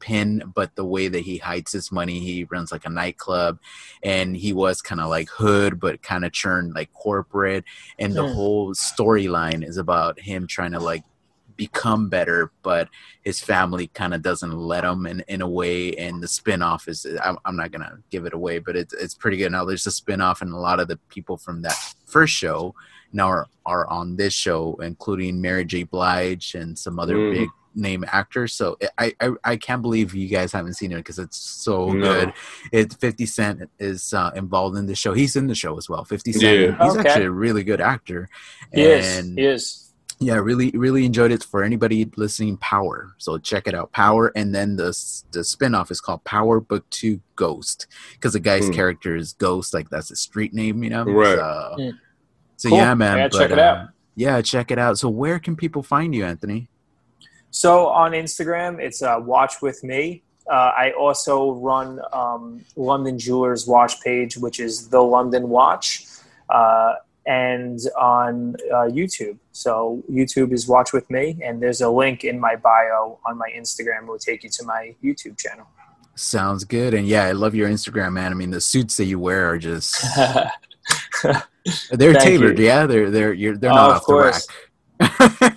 pin, but the way that he hides his money, he runs like a nightclub. And he was kind of like hood, but kind of churned like corporate. And the mm. whole storyline is about him trying to like become better, but his family kind of doesn't let him in, in a way. And the spinoff is, I'm, I'm not going to give it away, but it's it's pretty good. Now there's a spinoff, and a lot of the people from that first show now are, are on this show, including Mary J. Blige and some other mm. big name actors. So I, I, I can't believe you guys haven't seen it because it's so no. good. It's fifty Cent is uh, involved in the show. He's in the show as well. fifty Cent, yeah. he's okay. actually a really good actor. He and is, he is. Yeah, really, really enjoyed it. For anybody listening, Power. So check it out, Power. And then the the spinoff is called Power Book Two: Ghost, because the guy's mm. character is Ghost, like that's a street name, you know. Right. So, mm. so cool. yeah, man. Yeah, but, check it uh, out. Yeah, check it out. So where can people find you, Anthony? So on Instagram, it's uh, Watch with Me. Uh, I also run um, London Jewelers Watch page, which is the London Watch. Uh, and on uh, YouTube. So YouTube is Watch With Me, and there's a link in my bio on my Instagram that will take you to my YouTube channel. Sounds good. And yeah, I love your Instagram, man. I mean, the suits that you wear are just they're tailored. You. Yeah, they're they're you're, they're not uh, off the rack.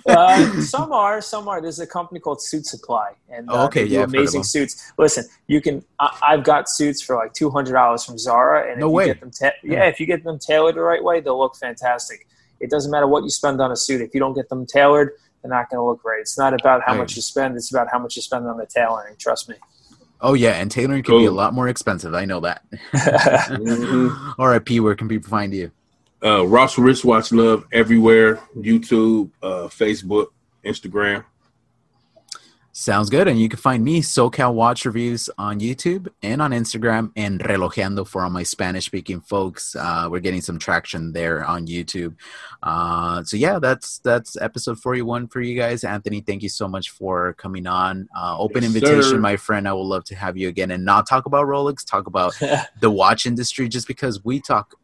uh, some are, some are. There's a company called Suit Supply, and uh, oh, okay, they do yeah, amazing suits. Listen, you can. I, I've got suits for like two hundred dollars from Zara, and no if way. You get them ta- yeah, if you get them tailored the right way, they'll look fantastic. It doesn't matter what you spend on a suit. If you don't get them tailored, they're not going to look great. It's not about how right. much you spend; it's about how much you spend on the tailoring. Trust me. Oh yeah, and tailoring can Ooh. be a lot more expensive. I know that. mm-hmm. R I P Where can people find you? Uh, Ross Wristwatch Love everywhere, YouTube, uh, Facebook, Instagram. Sounds good. And you can find me, SoCal Watch Reviews, on YouTube and on Instagram, and Relojeando for all my Spanish-speaking folks. Uh, we're getting some traction there on YouTube. Uh, so, yeah, that's that's episode forty-one for you guys. Anthony, thank you so much for coming on. Uh, open yes, invitation, sir. My friend. I would love to have you again and not talk about Rolex, talk about the watch industry, just because we talk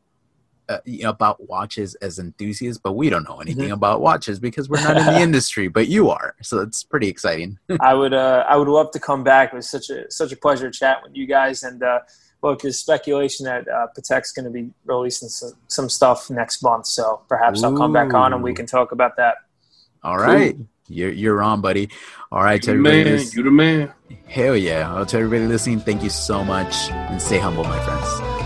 Uh, you know, about watches as enthusiasts, but we don't know anything mm-hmm. about watches because we're not in the industry, but you are, so it's pretty exciting. I would uh I would love to come back. It was such a such a pleasure to chat with you guys, and uh look, there's speculation that uh Patek's going to be releasing some, some stuff next month, so perhaps Ooh. I'll come back on and we can talk about that. All cool. right You're, you're on, buddy. All right, you to everybody man, you the man. Hell yeah. Well, to everybody listening, thank you so much, and stay humble, my friends.